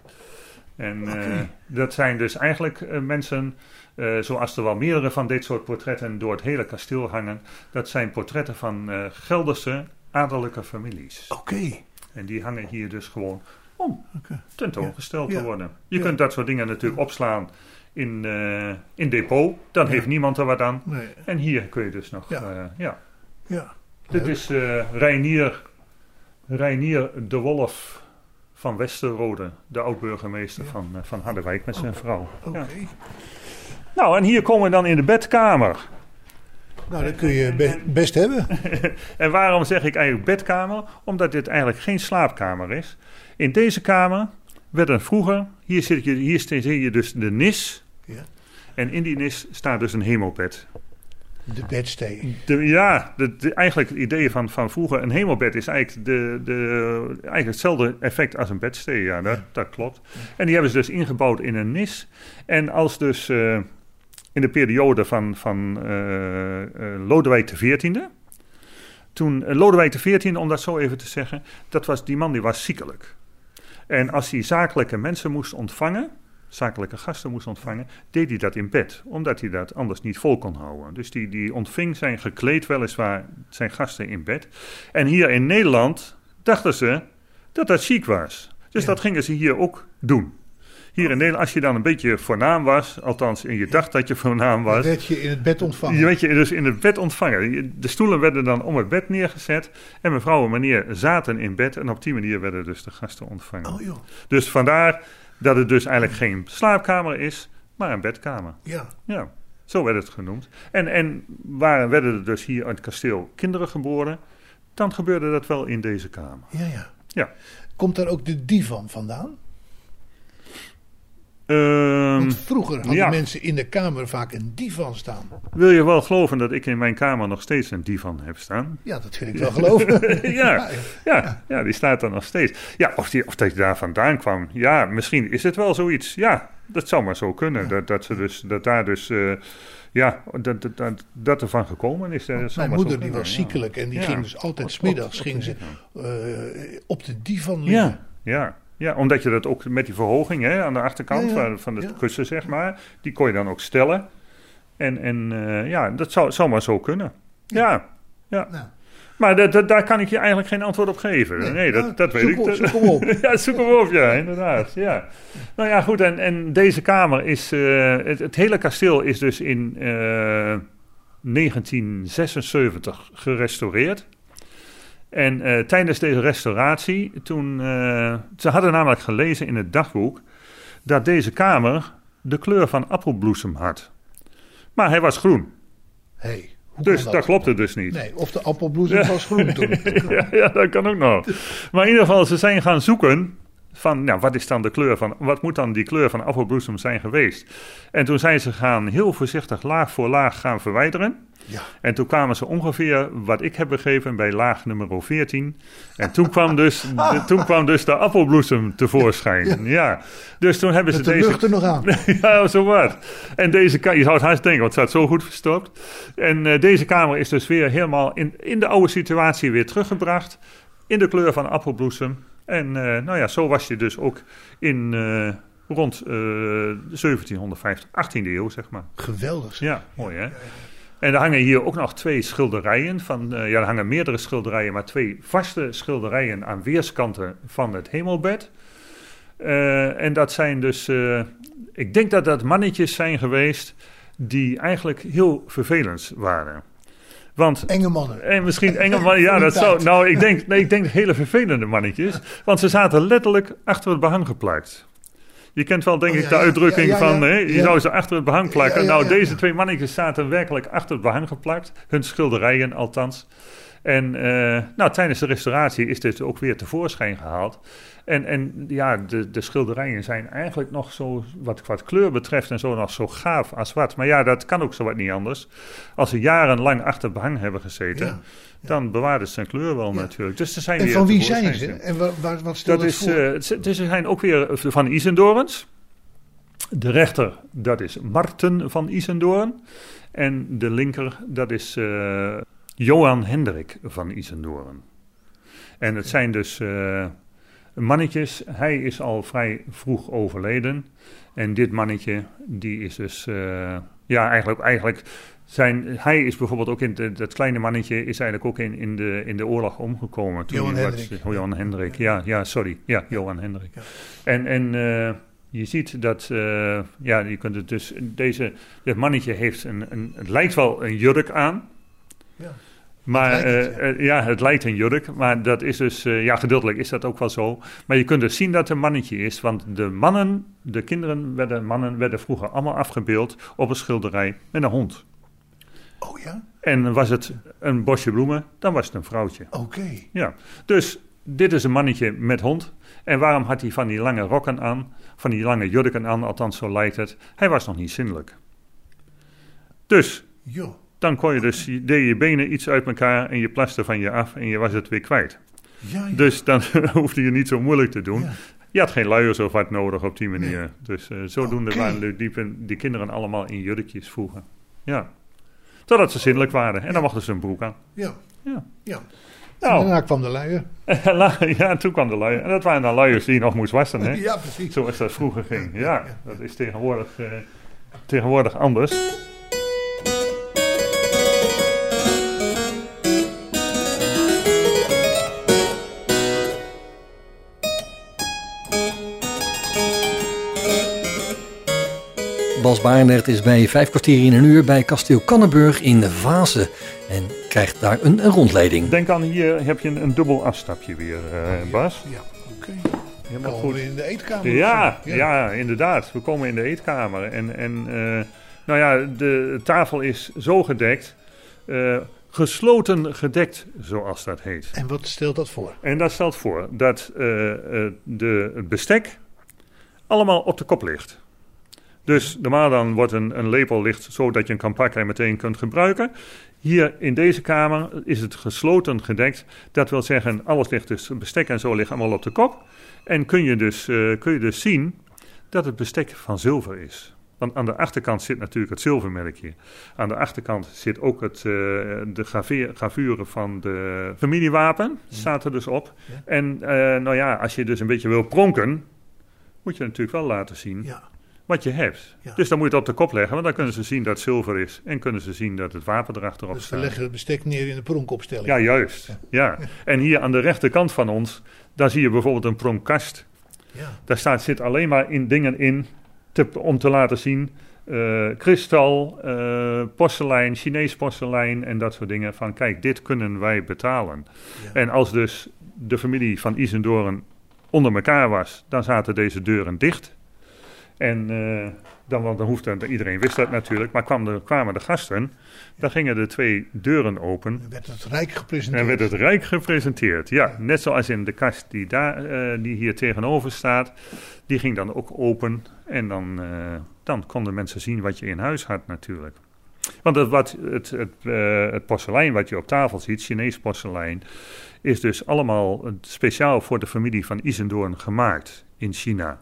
En okay. uh, dat zijn dus eigenlijk uh, mensen, uh, zoals er wel meerdere van dit soort portretten door het hele kasteel hangen. Dat zijn portretten van uh, Gelderse adellijke families. Oké. Okay. En die hangen hier dus gewoon om okay. tentoongesteld ja. te worden. Je ja. kunt dat soort dingen natuurlijk opslaan in, uh, in depot. Dan ja. heeft niemand er wat aan. Nee. En hier kun je dus nog... Ja. Uh, ja. ja. Dit is uh, Reinier... Reinier de Wolf van van Westerrode, de oud-burgemeester ja. van, uh, van Harderwijk met zijn vrouw. Okay. Ja. Nou, en hier komen we dan in de bedkamer. Nou, dat kun je be- best hebben. En waarom zeg ik eigenlijk bedkamer? Omdat dit eigenlijk geen slaapkamer is. In deze kamer werden vroeger, hier zit je, hier zie je dus de nis. Ja. En in die nis staat dus een hemelbed. De bedstee. De, ja, de, de, eigenlijk het idee van, van vroeger, een hemelbed is eigenlijk, de, de, eigenlijk hetzelfde effect als een bedstee. Ja, dat, ja. dat klopt. Ja. En die hebben ze dus ingebouwd in een nis. En als dus uh, in de periode van, van uh, uh, Lodewijk de veertiende, toen uh, Lodewijk de veertiende, om dat zo even te zeggen, dat was, die man die was ziekelijk. En als hij zakelijke mensen moest ontvangen, zakelijke gasten moest ontvangen, deed hij dat in bed, omdat hij dat anders niet vol kon houden. Dus die, die ontving zijn gekleed weliswaar zijn gasten in bed. En hier in Nederland dachten ze dat dat chic was. Dus ja. dat gingen ze hier ook doen. Hier in Nederland, als je dan een beetje voornaam was, althans en je dacht dat je voornaam was, werd je in het bed ontvangen. Je werd je dus in het bed ontvangen. De stoelen werden dan om het bed neergezet en mevrouw en meneer zaten in bed en op die manier werden dus de gasten ontvangen. Oh, joh. Dus vandaar dat het dus eigenlijk geen slaapkamer is, maar een bedkamer. Ja. Ja, zo werd het genoemd. En, en waar werden er dus hier aan het kasteel kinderen geboren, dan gebeurde dat wel in deze kamer. Ja, ja. ja. Komt daar ook de divan vandaan? Um, Want vroeger hadden ja. mensen in de kamer vaak een divan staan. Wil je wel geloven dat ik in mijn kamer nog steeds een divan heb staan? Ja, dat wil ik wel geloven. ja, ja, ja, ja, die staat er nog steeds. Ja, of, die, of dat je daar vandaan kwam. Ja, misschien is het wel zoiets. Ja, dat zou maar zo kunnen. Ja. Dat, dat, ze dus, dat daar dus... Uh, ja, dat, dat, dat, dat er van gekomen is. Dat mijn moeder die kunnen. was ziekelijk en die ja. ging dus altijd smiddags ging ze, uh, op de divan liggen. Ja, ja. Ja, omdat je dat ook met die verhoging hè, aan de achterkant ja, ja. van, van het ja. kussen, zeg maar, die kon je dan ook stellen. En, en uh, ja, dat zou, zou maar zo kunnen. Ja, ja. ja. ja. Maar dat, dat, daar kan ik je eigenlijk geen antwoord op geven. Nee, nee dat, ja, dat weet ik. Op, zoek hem op. ja, zoek hem op, ja, inderdaad. Ja. Nou ja, goed, en, en deze kamer is, uh, het, het hele kasteel is dus in uh, negentien zesenzeventig gerestaureerd. En uh, tijdens deze restauratie, toen, uh, ze hadden namelijk gelezen in het dagboek dat deze kamer de kleur van appelbloesem had. Maar hij was groen. Hey, hoe dus dat, dat klopte dus niet. Nee, of de appelbloesem ja. was groen toen. ja, ja, dat kan ook nog. Maar in ieder geval, ze zijn gaan zoeken van, nou, wat is dan de kleur van, wat moet dan die kleur van appelbloesem zijn geweest? En toen zijn ze gaan heel voorzichtig laag voor laag gaan verwijderen. Ja. En toen kwamen ze ongeveer, wat ik heb begrepen, bij laag nummer veertien. En toen kwam dus de, toen kwam dus de appelbloesem tevoorschijn. Ja. ja. Dus toen hebben ze de deze... lucht nog aan. ja, zo wat. En deze kamer, je zou het haast denken, want het staat zo goed verstopt. En uh, deze kamer is dus weer helemaal in, in de oude situatie weer teruggebracht. In de kleur van appelbloesem. En uh, nou ja, zo was je dus ook in... Uh, rond uh, zeventienhonderdvijftig, achttiende eeuw, zeg maar. Geweldig. Zeg. Ja, mooi hè. En er hangen hier ook nog twee schilderijen. Van, uh, ja, er hangen meerdere schilderijen, maar twee vaste schilderijen aan weerskanten van het hemelbed. Uh, en dat zijn dus, uh, ik denk dat dat mannetjes zijn geweest die eigenlijk heel vervelend waren. Want, enge mannen. En misschien enge mannen, ja, dat zou. Nou, ik denk, nee, ik denk hele vervelende mannetjes. Want ze zaten letterlijk achter het behang geplakt. Je kent wel, denk oh, ja, ik, de ja, uitdrukking ja, ja, ja, van... Hè, je ja. zou ze achter het behang plakken. Ja, ja, ja, nou, ja, deze ja. twee mannetjes zaten werkelijk achter het behang geplakt. Hun schilderijen althans. En uh, nou, tijdens de restauratie is dit ook weer tevoorschijn gehaald. En, en ja, de, de schilderijen zijn eigenlijk nog zo... Wat, wat kleur betreft en zo nog zo gaaf als wat. Maar ja, dat kan ook zo wat niet anders. Als ze jarenlang achter het behang hebben gezeten... Ja. Ja. Dan bewaarden ze zijn kleur wel ja. natuurlijk. Dus er zijn en weer van wie zijn ze? En waar, waar, wat stelt dat, dat voor? Uh, het, dus er zijn ook weer van Isendoorns. De rechter, dat is Maarten van Isendoorn. En de linker, dat is uh, Johan Hendrik van Isendoorn. En het zijn dus uh, mannetjes. Hij is al vrij vroeg overleden. En dit mannetje, die is dus... Uh, ja, eigenlijk... eigenlijk Zijn, hij is bijvoorbeeld ook in de, dat kleine mannetje is eigenlijk ook in, in, de, in de oorlog omgekomen. Toen Johan Hendrik. Was, oh, Johan Hendrik, ja, ja sorry. Ja, Johan Hendrik. Ja. En, en uh, je ziet dat, uh, ja, je kunt het dus, deze, dit mannetje heeft een, een, het lijkt wel een jurk aan. Ja. Maar het lijkt, uh, ja. ja, het lijkt een jurk, maar dat is dus, uh, ja, gedeeltelijk is dat ook wel zo. Maar je kunt dus zien dat er een mannetje is, want de mannen, de kinderen, werden, mannen werden vroeger allemaal afgebeeld op een schilderij met een hond. Oh ja? En was het een bosje bloemen, dan was het een vrouwtje. Oké. Okay. Ja, dus dit is een mannetje met hond. En waarom had hij van die lange rokken aan, van die lange jurken aan, althans zo lijkt het. Hij was nog niet zindelijk. Dus, jo. Dan kon je dus, je deed je benen iets uit elkaar en je plaste van je af en je was het weer kwijt. Ja, ja. Dus dan hoefde je niet zo moeilijk te doen. Ja. Je had geen luiers of wat nodig op die manier. Nee. Dus uh, zodoende okay. waren de diepen, die kinderen allemaal in jurkjes vroeger. Ja. Totdat ze zindelijk waren. En dan mochten ze een broek aan. Ja. Ja. ja. Nou, en daarna kwam de luier. ja, toen kwam de luier. En dat waren dan luiers die je nog moest wassen. Hè? Ja, precies. Zoals dat vroeger ging. Ja, ja, ja. Dat is tegenwoordig, uh, tegenwoordig anders. Bas Barendrecht is bij vijf kwartier in een uur bij Kasteel Cannenburg in de Vaassen en krijgt daar een, een rondleiding. Denk aan, hier heb je een, een dubbel afstapje weer, uh, Bas. Ja, oké. Ja, okay. Goed. In de eetkamer. Ja, ja. ja, inderdaad. We komen in de eetkamer. En, en uh, nou ja, de tafel is zo gedekt, uh, gesloten gedekt, zoals dat heet. En wat stelt dat voor? En dat stelt voor dat uh, uh, de, het bestek allemaal op de kop ligt. Dus normaal dan wordt een, een lepel licht zodat je hem kan pakken en meteen kunt gebruiken. Hier in deze kamer is het gesloten gedekt. Dat wil zeggen, alles ligt dus, bestek en zo ligt allemaal op de kop. En kun je dus, uh, kun je dus zien dat het bestek van zilver is. Want aan de achterkant zit natuurlijk het zilvermerkje. Aan de achterkant zit ook het, uh, de graveer, gravuren van de familiewapen. Staat er dus op. Ja. En uh, nou ja, als je dus een beetje wil pronken, moet je natuurlijk wel laten zien. Ja. Wat je hebt. Ja. Dus dan moet je het op de kop leggen, want dan kunnen ze zien dat het zilver is. En kunnen ze zien dat het wapen erachterop staat. Dus we leggen het bestek neer in de pronkopstelling. Ja, juist. Ja. Ja. En hier aan de rechterkant van ons, daar zie je bijvoorbeeld een pronkkast. Ja. Daar staat, zit alleen maar in dingen in te, om te laten zien. Uh, kristal, uh, porselein, Chinees porselein en dat soort dingen. Van kijk, dit kunnen wij betalen. Ja. En als dus de familie van Isendoorn onder elkaar was, dan zaten deze deuren dicht. En uh, dan, want dan hoefde, iedereen wist dat natuurlijk, maar kwam de, kwamen de gasten, dan gingen de twee deuren open. En werd het rijk gepresenteerd. En werd het rijk gepresenteerd, ja. ja. Net zoals in de kast die, daar, uh, die hier tegenover staat, die ging dan ook open. En dan, uh, dan konden mensen zien wat je in huis had natuurlijk. Want het, wat, het, het, uh, het porselein wat je op tafel ziet, Chinees porselein, is dus allemaal speciaal voor de familie van Isendoorn gemaakt in China.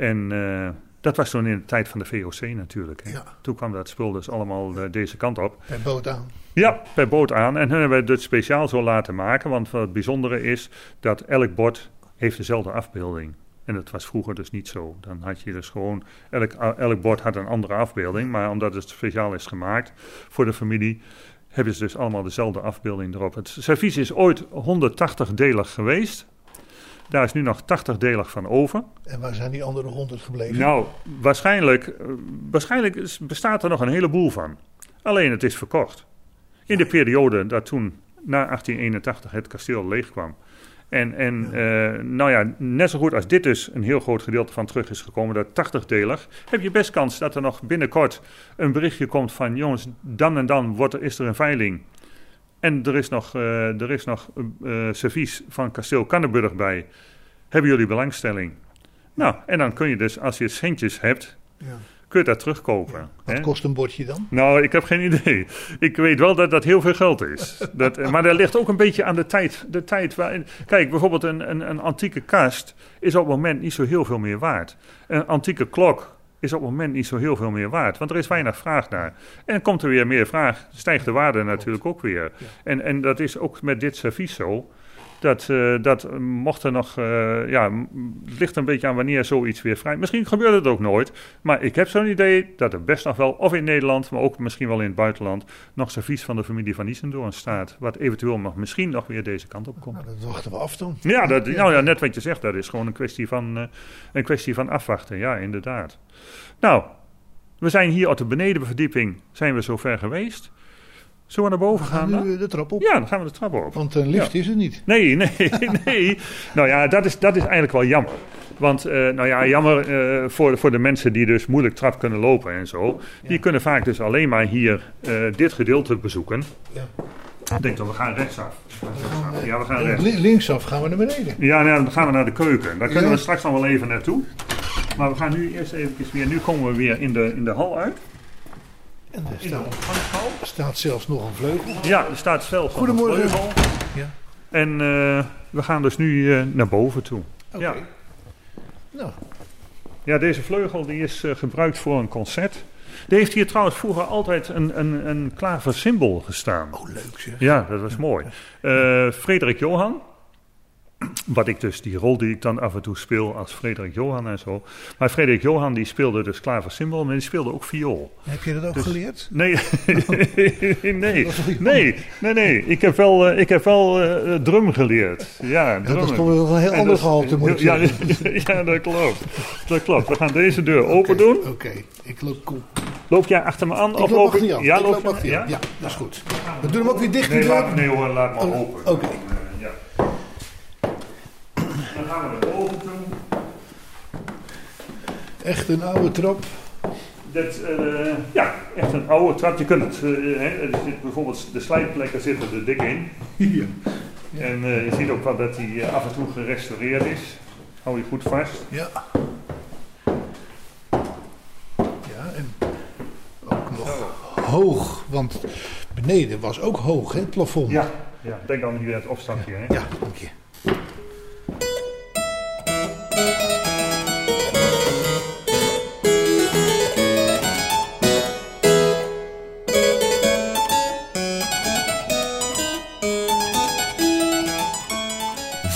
En uh, dat was toen in de tijd van de V O C natuurlijk. Hè? Ja. Toen kwam dat spul dus allemaal uh, deze kant op. Per boot aan. Ja, per boot aan. En hun hebben we het speciaal zo laten maken. Want wat het bijzondere is dat elk bord heeft dezelfde afbeelding. En dat was vroeger dus niet zo. Dan had je dus gewoon, elk, elk bord had een andere afbeelding. Maar omdat het speciaal is gemaakt voor de familie, hebben ze dus allemaal dezelfde afbeelding erop. Het servies is ooit honderdtachtig delig geweest. Daar is nu nog tachtig delig van over. En waar zijn die andere honderd gebleven? Nou, waarschijnlijk, waarschijnlijk is, bestaat er nog een heleboel van. Alleen het is verkocht. In ja. de periode dat toen, na achttien eenentachtig, het kasteel leegkwam. En, en ja. Uh, nou ja, net zo goed als dit dus een heel groot gedeelte van terug is gekomen, dat tachtig delig, heb je best kans dat er nog binnenkort een berichtje komt van, jongens, dan en dan wordt er, is er een veiling. En er is nog, uh, er is nog uh, servies van Kasteel Cannenburg bij. Hebben jullie belangstelling? Nou, en dan kun je dus, als je centjes hebt, ja. kun je dat terugkopen. Ja. Wat hè? Kost een bordje dan? Nou, ik heb geen idee. Ik weet wel dat dat heel veel geld is. dat, maar dat ligt ook een beetje aan de tijd. De tijd waarin, kijk, bijvoorbeeld een, een, een antieke kast is op het moment niet zo heel veel meer waard. Een antieke klok is op het moment niet zo heel veel meer waard. Want er is weinig vraag naar. En komt er weer meer vraag, stijgt de waarde natuurlijk ook weer. Ja. En, en dat is ook met dit servies zo. Dat, uh, dat mocht er nog... Uh, ja, het ligt een beetje aan wanneer zoiets weer vrij... Misschien gebeurt het ook nooit. Maar ik heb zo'n idee dat er best nog wel... of in Nederland, maar ook misschien wel in het buitenland... nog servies van de familie van Isendoorn staat. Wat eventueel nog, misschien nog weer deze kant op komt. Nou, dat wachten we af dan. Ja, dat, nou ja, net wat je zegt. Dat is gewoon een kwestie van, uh, een kwestie van afwachten. Ja, inderdaad. Nou, we zijn hier op de benedenverdieping... zijn we zover geweest... Zullen we naar boven gaan? Dan gaan we de trap op. Ja, dan gaan we de trap op. Want een lift ja. is het niet. Nee, nee, nee. Nou ja, dat is, dat is eigenlijk wel jammer. Want, uh, nou ja, jammer uh, voor, voor de mensen die dus moeilijk trap kunnen lopen en zo. Die ja. kunnen vaak dus alleen maar hier uh, dit gedeelte bezoeken. Ja. Ik denk dat we gaan rechtsaf. Ja, we gaan rechts. Linksaf gaan we naar beneden. Ja, nou, dan gaan we naar de keuken. Daar kunnen ja. we straks nog wel even naartoe. Maar we gaan nu eerst even weer... Nu komen we weer in de, in de hal uit. En er staat, er staat zelfs nog een vleugel. Ja, er staat zelfs nog een vleugel. Ja. En uh, we gaan dus nu uh, naar boven toe. Okay. Ja. Nou. Ja, deze vleugel die is uh, gebruikt voor een concert. Die heeft hier trouwens vroeger altijd een, een, een klaversymbol gestaan. Oh, leuk zeg. Ja, dat was mooi. Uh, Frederik Johan. Wat ik dus, die rol die ik dan af en toe speel als Frederik Johan en zo. Maar Frederik Johan die speelde dus klaversymbol, maar die speelde ook viool. Heb je dat ook dus, geleerd? Nee, nee, nee, nee, nee. Ik heb wel, ik heb wel uh, drum geleerd. Ja, ja, dat is toch wel een heel ander dus, gehalte, moet ik ja, zeggen. Ja, dat klopt. Dat klopt. We gaan deze deur okay, open doen. Oké, okay. Ik loop cool. Loop jij achter me aan? Ik of loop achter je aan. Ja, ik loop achter je aan. Ja? Ja, dat is goed. We doen hem ook weer dicht. Nee, laat, nee hoor, laat maar oh, open. Oké. Okay. Dan gaan we naar boven toe. Echt een oude trap. Dat, uh, ja, echt een oude trap. Je kunt het, uh, hè, er zit bijvoorbeeld de slijtplekken zitten er dik in. Ja. Ja. En uh, je ziet ook wel dat die uh, af en toe gerestaureerd is. Hou je goed vast. Ja. Ja, en ook nog Zo. hoog, want beneden was ook hoog, hè, het plafond. Ja, ja. Denk dan nu aan het opstapje. Ja, hè? Ja, dank je.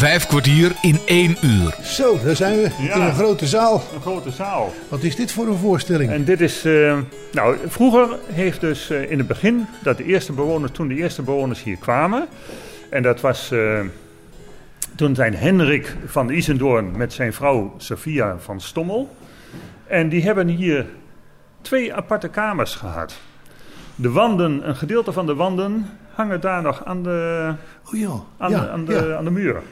Vijf kwartier in één uur. Zo, daar zijn we. Ja, in een grote zaal. Een grote zaal. Wat is dit voor een voorstelling? En dit is... Uh, nou, vroeger heeft dus uh, in het begin... dat de eerste bewoners... toen de eerste bewoners hier kwamen... en dat was... Uh, toen zijn Hendrik van Isendoorn met zijn vrouw Sophia van Stommel. En die hebben hier twee aparte kamers gehad. De wanden, een gedeelte van de wanden hangen daar nog aan de, o, ja. aan, ja, de, aan, de ja. aan de muur.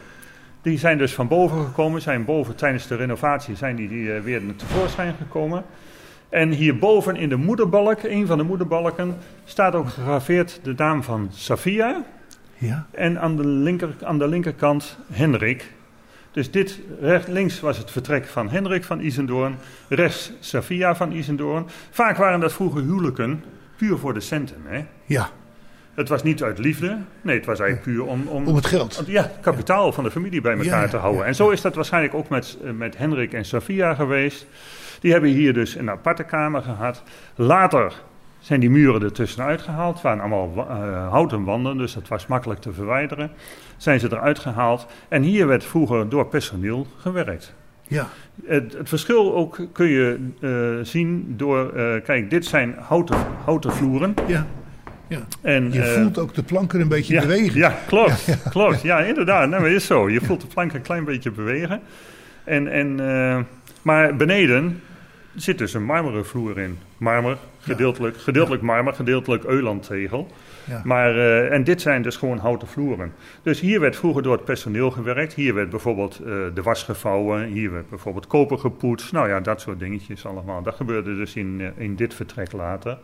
Die zijn dus van boven gekomen, zijn boven tijdens de renovatie zijn die, die uh, weer tevoorschijn gekomen. En hierboven in de moederbalk, een van de moederbalken, staat ook gegraveerd de naam van Sophia. Ja. En aan de, linker, aan de linkerkant Hendrik. Dus dit recht, links was het vertrek van Hendrik van Isendoorn. Rechts Sophia van Isendoorn. Vaak waren dat vroeger huwelijken puur voor de centen. Hè? Ja. Het was niet uit liefde. Nee, het was eigenlijk puur om... Om, om het geld. Om, ja, het kapitaal ja. van de familie bij elkaar ja, ja, te houden. Ja, ja. En zo is dat waarschijnlijk ook met, met Hendrik en Sophia geweest. Die hebben hier dus een aparte kamer gehad. Later... zijn die muren ertussenuit gehaald. Het waren allemaal uh, houten wanden, dus dat was makkelijk te verwijderen. Zijn ze eruit gehaald. En hier werd vroeger door personeel gewerkt. Ja. Het, het verschil ook kun je uh, zien door... Uh, kijk, dit zijn houten, houten vloeren. Ja. Ja. En, je uh, voelt ook de planken een beetje ja, bewegen. Ja, klopt. Ja, ja. klopt. Ja, inderdaad. Nou, maar is zo. Je voelt de planken een klein beetje bewegen. En, en, uh, maar beneden... Er zit dus een marmeren vloer in. Marmer, gedeeltelijk, gedeeltelijk marmer, gedeeltelijk eulandtegel. Ja. Maar, uh, en dit zijn dus gewoon houten vloeren. Dus hier werd vroeger door het personeel gewerkt. Hier werd bijvoorbeeld uh, de was gevouwen. Hier werd bijvoorbeeld koper gepoetst. Nou ja, dat soort dingetjes allemaal. Dat gebeurde dus in, uh, in dit vertrek later.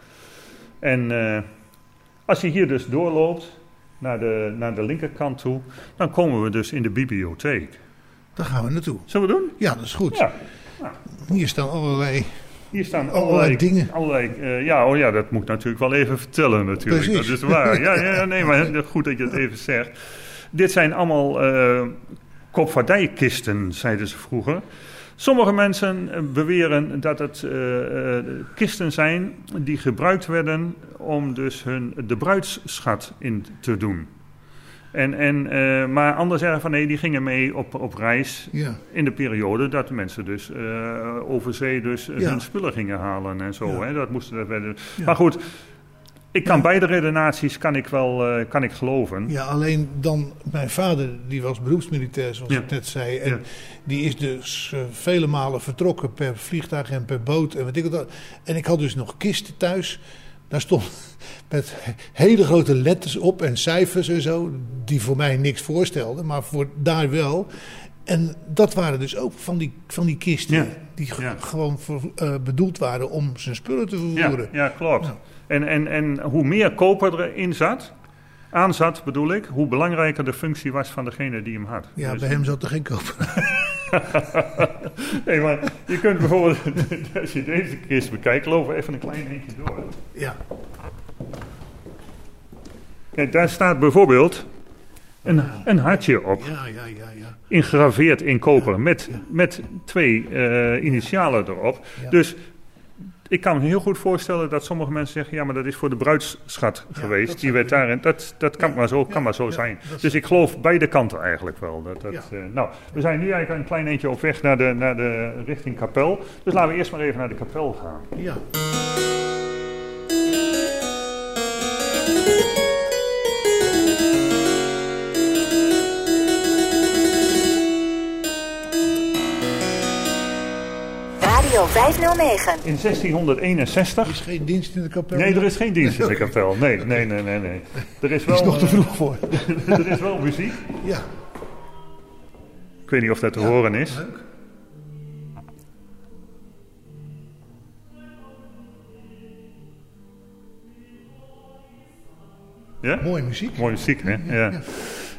En uh, als je hier dus doorloopt naar de, naar de linkerkant toe... dan komen we dus in de bibliotheek. Daar gaan we naartoe. Zullen we doen? Ja, dat is goed. Ja. Nou. Hier staan allerlei, Hier staan allerlei, allerlei dingen. Allerlei, uh, ja, oh ja, dat moet ik natuurlijk wel even vertellen natuurlijk. Precies. Dat is waar. Ja, ja, nee, maar goed dat je het even zegt. Dit zijn allemaal uh, kopvaardijkisten, zeiden ze vroeger. Sommige mensen beweren dat het uh, uh, kisten zijn die gebruikt werden om dus hun, de bruidsschat in te doen. En, en, uh, maar anders zeggen van nee, die gingen mee op, op reis ja. in de periode dat de mensen dus uh, over zee dus ja. hun spullen gingen halen en zo. Ja. Hè? Dat moesten dat werden. Ja. Maar goed, ik kan ja. beide redenaties kan ik wel uh, kan ik geloven. Ja, alleen dan mijn vader die was beroepsmilitair zoals ja. ik net zei en ja. die is dus uh, vele malen vertrokken per vliegtuig en per boot en wat ik dat. En ik had dus nog kisten thuis. Daar stond met hele grote letters op en cijfers en zo, die voor mij niks voorstelden, maar voor daar wel. En dat waren dus ook van die, van die kisten, ja, die g- ja. gewoon voor, uh, bedoeld waren om zijn spullen te vervoeren. Ja, ja klopt. Ja. En, en, en hoe meer koper erin zat, aan zat bedoel ik, hoe belangrijker de functie was van degene die hem had. Ja, dus bij hem zat er geen koper. Nee, maar je kunt bijvoorbeeld, als je deze kist bekijkt, lopen we even een klein eentje door. Ja. Kijk, daar staat bijvoorbeeld een, een hartje op. Ja, ja, ja, ja. Ingraveerd in koper, ja, met, ja. met twee uh, initialen erop. Ja. Dus ik kan me heel goed voorstellen dat sommige mensen zeggen, ja, maar dat is voor de bruidsschat ja, geweest. Die werd daarin. Dat, dat kan, ja, maar zo, kan ja, maar zo ja, zijn. Dus ik geloof beide kanten eigenlijk wel. Dat, dat, ja. uh, nou, we zijn nu eigenlijk een klein eentje op weg naar de, naar de richting kapel. Dus laten we eerst maar even naar de kapel gaan. Ja. vijfhonderdnegen. In zestienhonderdeenenzestig... Er is geen dienst in de kapel. Nee, er is geen dienst in de kapel. Nee, nee, nee, nee. nee. Er is, wel, is nog te vroeg voor. Er is wel muziek. Ja. Ik weet niet of dat te ja, horen is. Leuk. Ja? Mooie muziek. Mooie muziek, hè? Ja. ja. ja.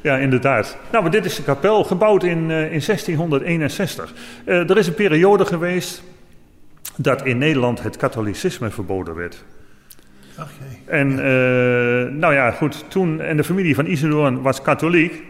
Ja, inderdaad. Nou, maar dit is de kapel, gebouwd in, uh, in zestienhonderdeenenzestig. Uh, er is een periode geweest dat in Nederland het katholicisme verboden werd. Ach jee. En, ja. Uh, nou ja, goed, toen... En de familie van Isendoorn was katholiek.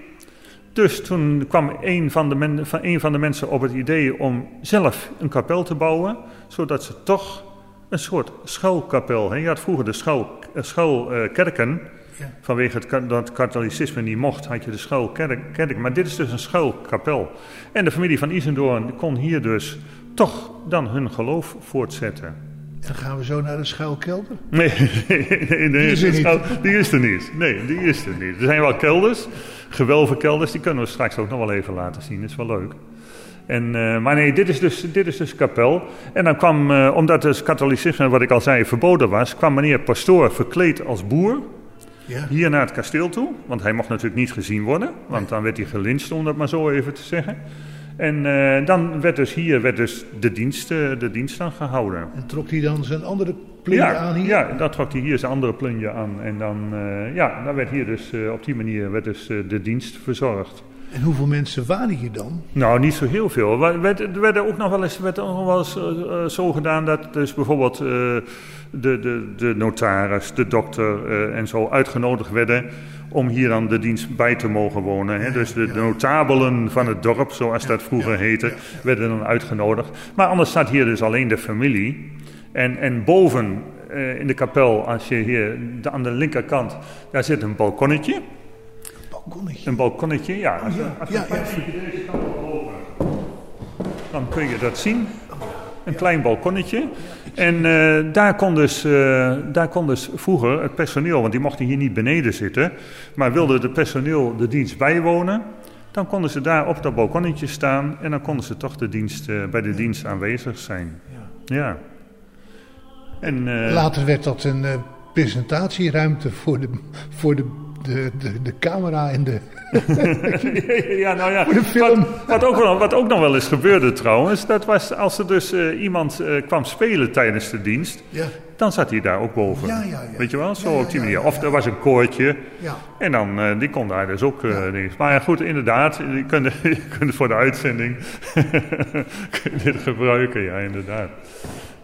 Dus toen kwam een van, de men, van een van de mensen op het idee om zelf een kapel te bouwen, zodat ze toch een soort schuilkapel... Hè? Je had vroeger de schuil, schuilkerken... Uh, Ja. Vanwege het, dat katholicisme niet mocht, had je de schuilkerk. Maar dit is dus een schuilkapel. En de familie van Isendoorn kon hier dus toch dan hun geloof voortzetten. En gaan we zo naar de schuilkelder? Nee, nee, nee, nee die, is de schuil, die is er niet. Nee, die is er niet. Er zijn wel kelders, gewelvenkelders, die kunnen we straks ook nog wel even laten zien. Dat is wel leuk. En, uh, maar nee, dit is, dus, dit is dus kapel. En dan kwam, uh, omdat het katholicisme, wat ik al zei, verboden was, kwam meneer Pastoor verkleed als boer. Ja. Hier naar het kasteel toe, want hij mocht natuurlijk niet gezien worden, want nee. dan werd hij gelyncht, om dat maar zo even te zeggen. En uh, dan werd dus hier werd dus de dienst, uh, de dienst aan gehouden. En trok hij dan zijn andere plunje ja, aan hier? Ja, dan trok hij hier zijn andere plunje aan en dan, uh, ja, dan werd hier dus uh, op die manier werd dus, uh, de dienst verzorgd. En hoeveel mensen waren hier dan? Nou, niet zo heel veel. Er werd, werd ook nog wel eens, werd nog wel eens uh, zo gedaan dat dus bijvoorbeeld uh, de, de, de notaris, de dokter uh, en zo uitgenodigd werden om hier aan de dienst bij te mogen wonen. Hè? Dus de, de notabelen van het dorp, zoals dat vroeger heette, werden dan uitgenodigd. Maar anders staat hier dus alleen de familie. En, en boven uh, in de kapel, als je hier de, aan de linkerkant, daar zit een balkonnetje. Balkonnetje. Een balkonnetje, ja. Als je deze kant op lopen, dan kun je dat zien. Een ja. klein balkonnetje. Ja, en uh, daar, kon dus, uh, daar kon dus vroeger het personeel, want die mochten hier niet beneden zitten, maar wilde het personeel de dienst bijwonen, dan konden ze daar op dat balkonnetje staan en dan konden ze toch de dienst, uh, bij de ja. dienst aanwezig zijn. Ja. ja. En, uh, later werd dat een uh, presentatieruimte voor de... Voor de... De, de, de camera en de... ja, nou ja. De film. Wat, wat, ook wel, wat ook nog wel eens gebeurde trouwens, dat was als er dus uh, iemand uh, kwam spelen tijdens de dienst, ja. dan zat hij daar ook boven. Ja, ja, ja. Weet je wel, zo ja, ja, op die manier. Ja, ja, ja. Of er was een koortje ja. en dan, uh, die kon daar dus ook uh, ja. niks. Maar ja, goed, inderdaad, je kunt, je kunt voor de uitzending dit gebruiken, ja, inderdaad.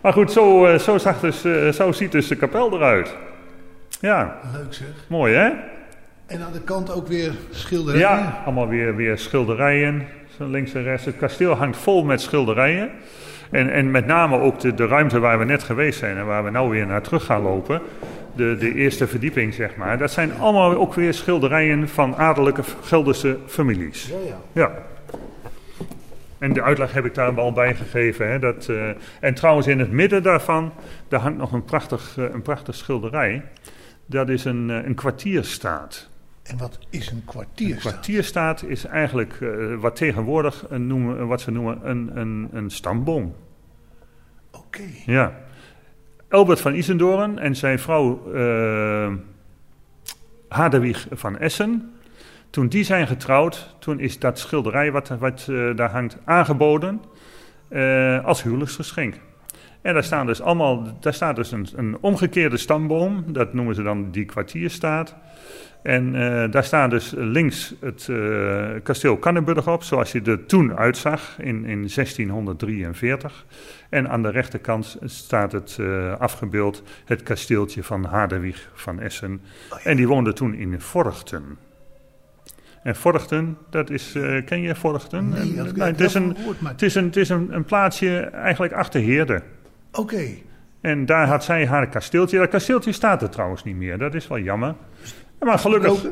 Maar goed, zo, uh, zo, zag dus, uh, zo ziet dus de kapel eruit. Ja. Leuk zeg. Mooi, hè? En aan de kant ook weer schilderijen? Ja, allemaal weer, weer schilderijen, zo links en rechts. Het kasteel hangt vol met schilderijen. En, en met name ook de, de ruimte waar we net geweest zijn en waar we nou weer naar terug gaan lopen. De, de eerste verdieping, zeg maar. Dat zijn allemaal ook weer schilderijen van adellijke Gelderse families. Ja, ja. ja. En de uitleg heb ik daar al bij gegeven. Hè, dat, uh, en trouwens in het midden daarvan, daar hangt nog een prachtig, uh, een prachtig schilderij. Dat is een, uh, een kwartierstaat. En wat is een kwartierstaat? Een kwartierstaat is eigenlijk uh, wat tegenwoordig een noemen, uh, wat ze noemen een, een, een stamboom. Oké. Okay. Ja. Elbert van Isendoorn en zijn vrouw uh, Hadewig van Essen. Toen die zijn getrouwd, toen is dat schilderij wat, wat uh, daar hangt aangeboden uh, als huwelijksgeschenk. En daar, staan dus allemaal, daar staat dus een, een omgekeerde stamboom, dat noemen ze dan die kwartierstaat. En uh, daar staat dus links het uh, kasteel Cannenburg op, zoals je er toen uitzag in, in zestienhonderddrieënveertig. En aan de rechterkant staat het uh, afgebeeld het kasteeltje van Hadewig van Essen. Oh ja. En die woonde toen in Vorchten. En Vorchten, dat is, uh, ken je Vorchten? Nee, dat nou, het is een, gehoord, maar... Het is, een, het is een, een plaatsje eigenlijk achter Heerden. Oké. Okay. En daar had zij haar kasteeltje. Dat kasteeltje staat er trouwens niet meer, dat is wel jammer. Maar gelukkig,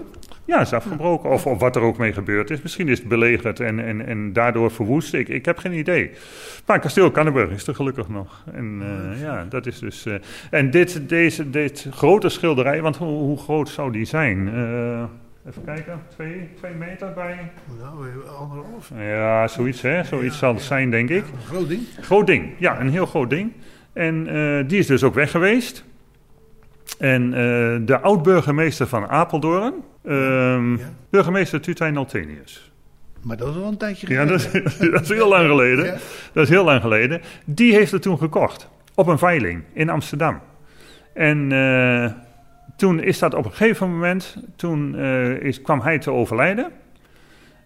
ja, is afgebroken. Of, of wat er ook mee gebeurd is. Misschien is het belegerd en, en, en daardoor verwoest. Ik, ik heb geen idee. Maar Kasteel Cannenburg is er gelukkig nog. En uh, ja, dat is dus... Uh, en dit, deze, dit grote schilderij, want hoe, hoe groot zou die zijn? Uh, even kijken, twee, twee meter bij... Nou, anderhalf. Ja, zoiets hè, zoiets ja, zal het ja, zijn denk ja, ik. Een groot ding. Groot ding, ja, een heel groot ding. En uh, die is dus ook weg geweest. En uh, de oud-burgemeester van Apeldoorn, um, ja. burgemeester Tutijn Altenius. Maar dat is wel een tijdje geleden. Ja, dat is, dat is heel lang geleden. Ja. Dat is heel lang geleden. Die heeft het toen gekocht op een veiling in Amsterdam. En uh, toen is dat op een gegeven moment, toen uh, is, kwam hij te overlijden.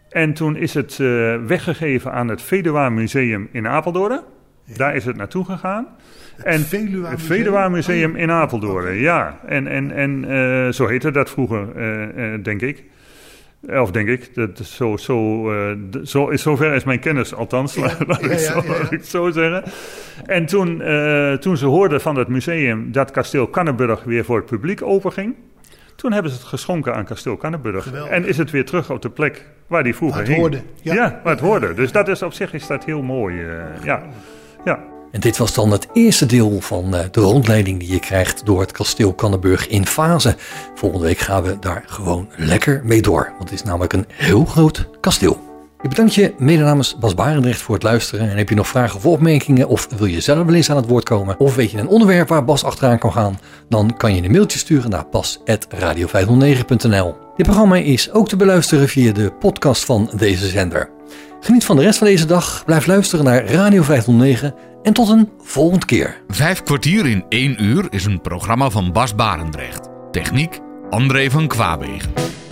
En toen is het uh, weggegeven aan het Vedua Museum in Apeldoorn. Ja. Daar is het naartoe gegaan. Het en Vedua het Vedua Museum oh, ja. in Apeldoorn, okay. ja. En, en, en uh, zo heette dat vroeger, uh, uh, denk ik. Of denk ik, dat zo, zo, uh, zo, zover is mijn kennis althans, ja. laat ja, ik, zo, ja, ja. ik het zo zeggen. En toen, uh, toen ze hoorden van het museum dat Kasteel Cannenburg weer voor het publiek openging, toen hebben ze het geschonken aan Kasteel Cannenburg. Geweldig. En is het weer terug op de plek waar die vroeger waar het hing. Hoorde. Ja. ja, waar het hoorde. Dus dat is op zich is dat heel mooi, uh, ja. Ja. En dit was dan het eerste deel van de rondleiding die je krijgt door het kasteel Cannenburg in Vaassen. Volgende week gaan we daar gewoon lekker mee door, want het is namelijk een heel groot kasteel. Ik bedank je mede namens Bas Barendrecht voor het luisteren. En heb je nog vragen of opmerkingen of wil je zelf wel eens aan het woord komen? Of weet je een onderwerp waar Bas achteraan kan gaan? Dan kan je een mailtje sturen naar bas at radio vijf nul negen punt n l. Dit programma is ook te beluisteren via de podcast van deze zender. Geniet van de rest van deze dag, blijf luisteren naar Radio vijf nul negen en tot een volgende keer. Vijf kwartier in één uur is een programma van Bas Barendrecht. Techniek André van Kwabbegem.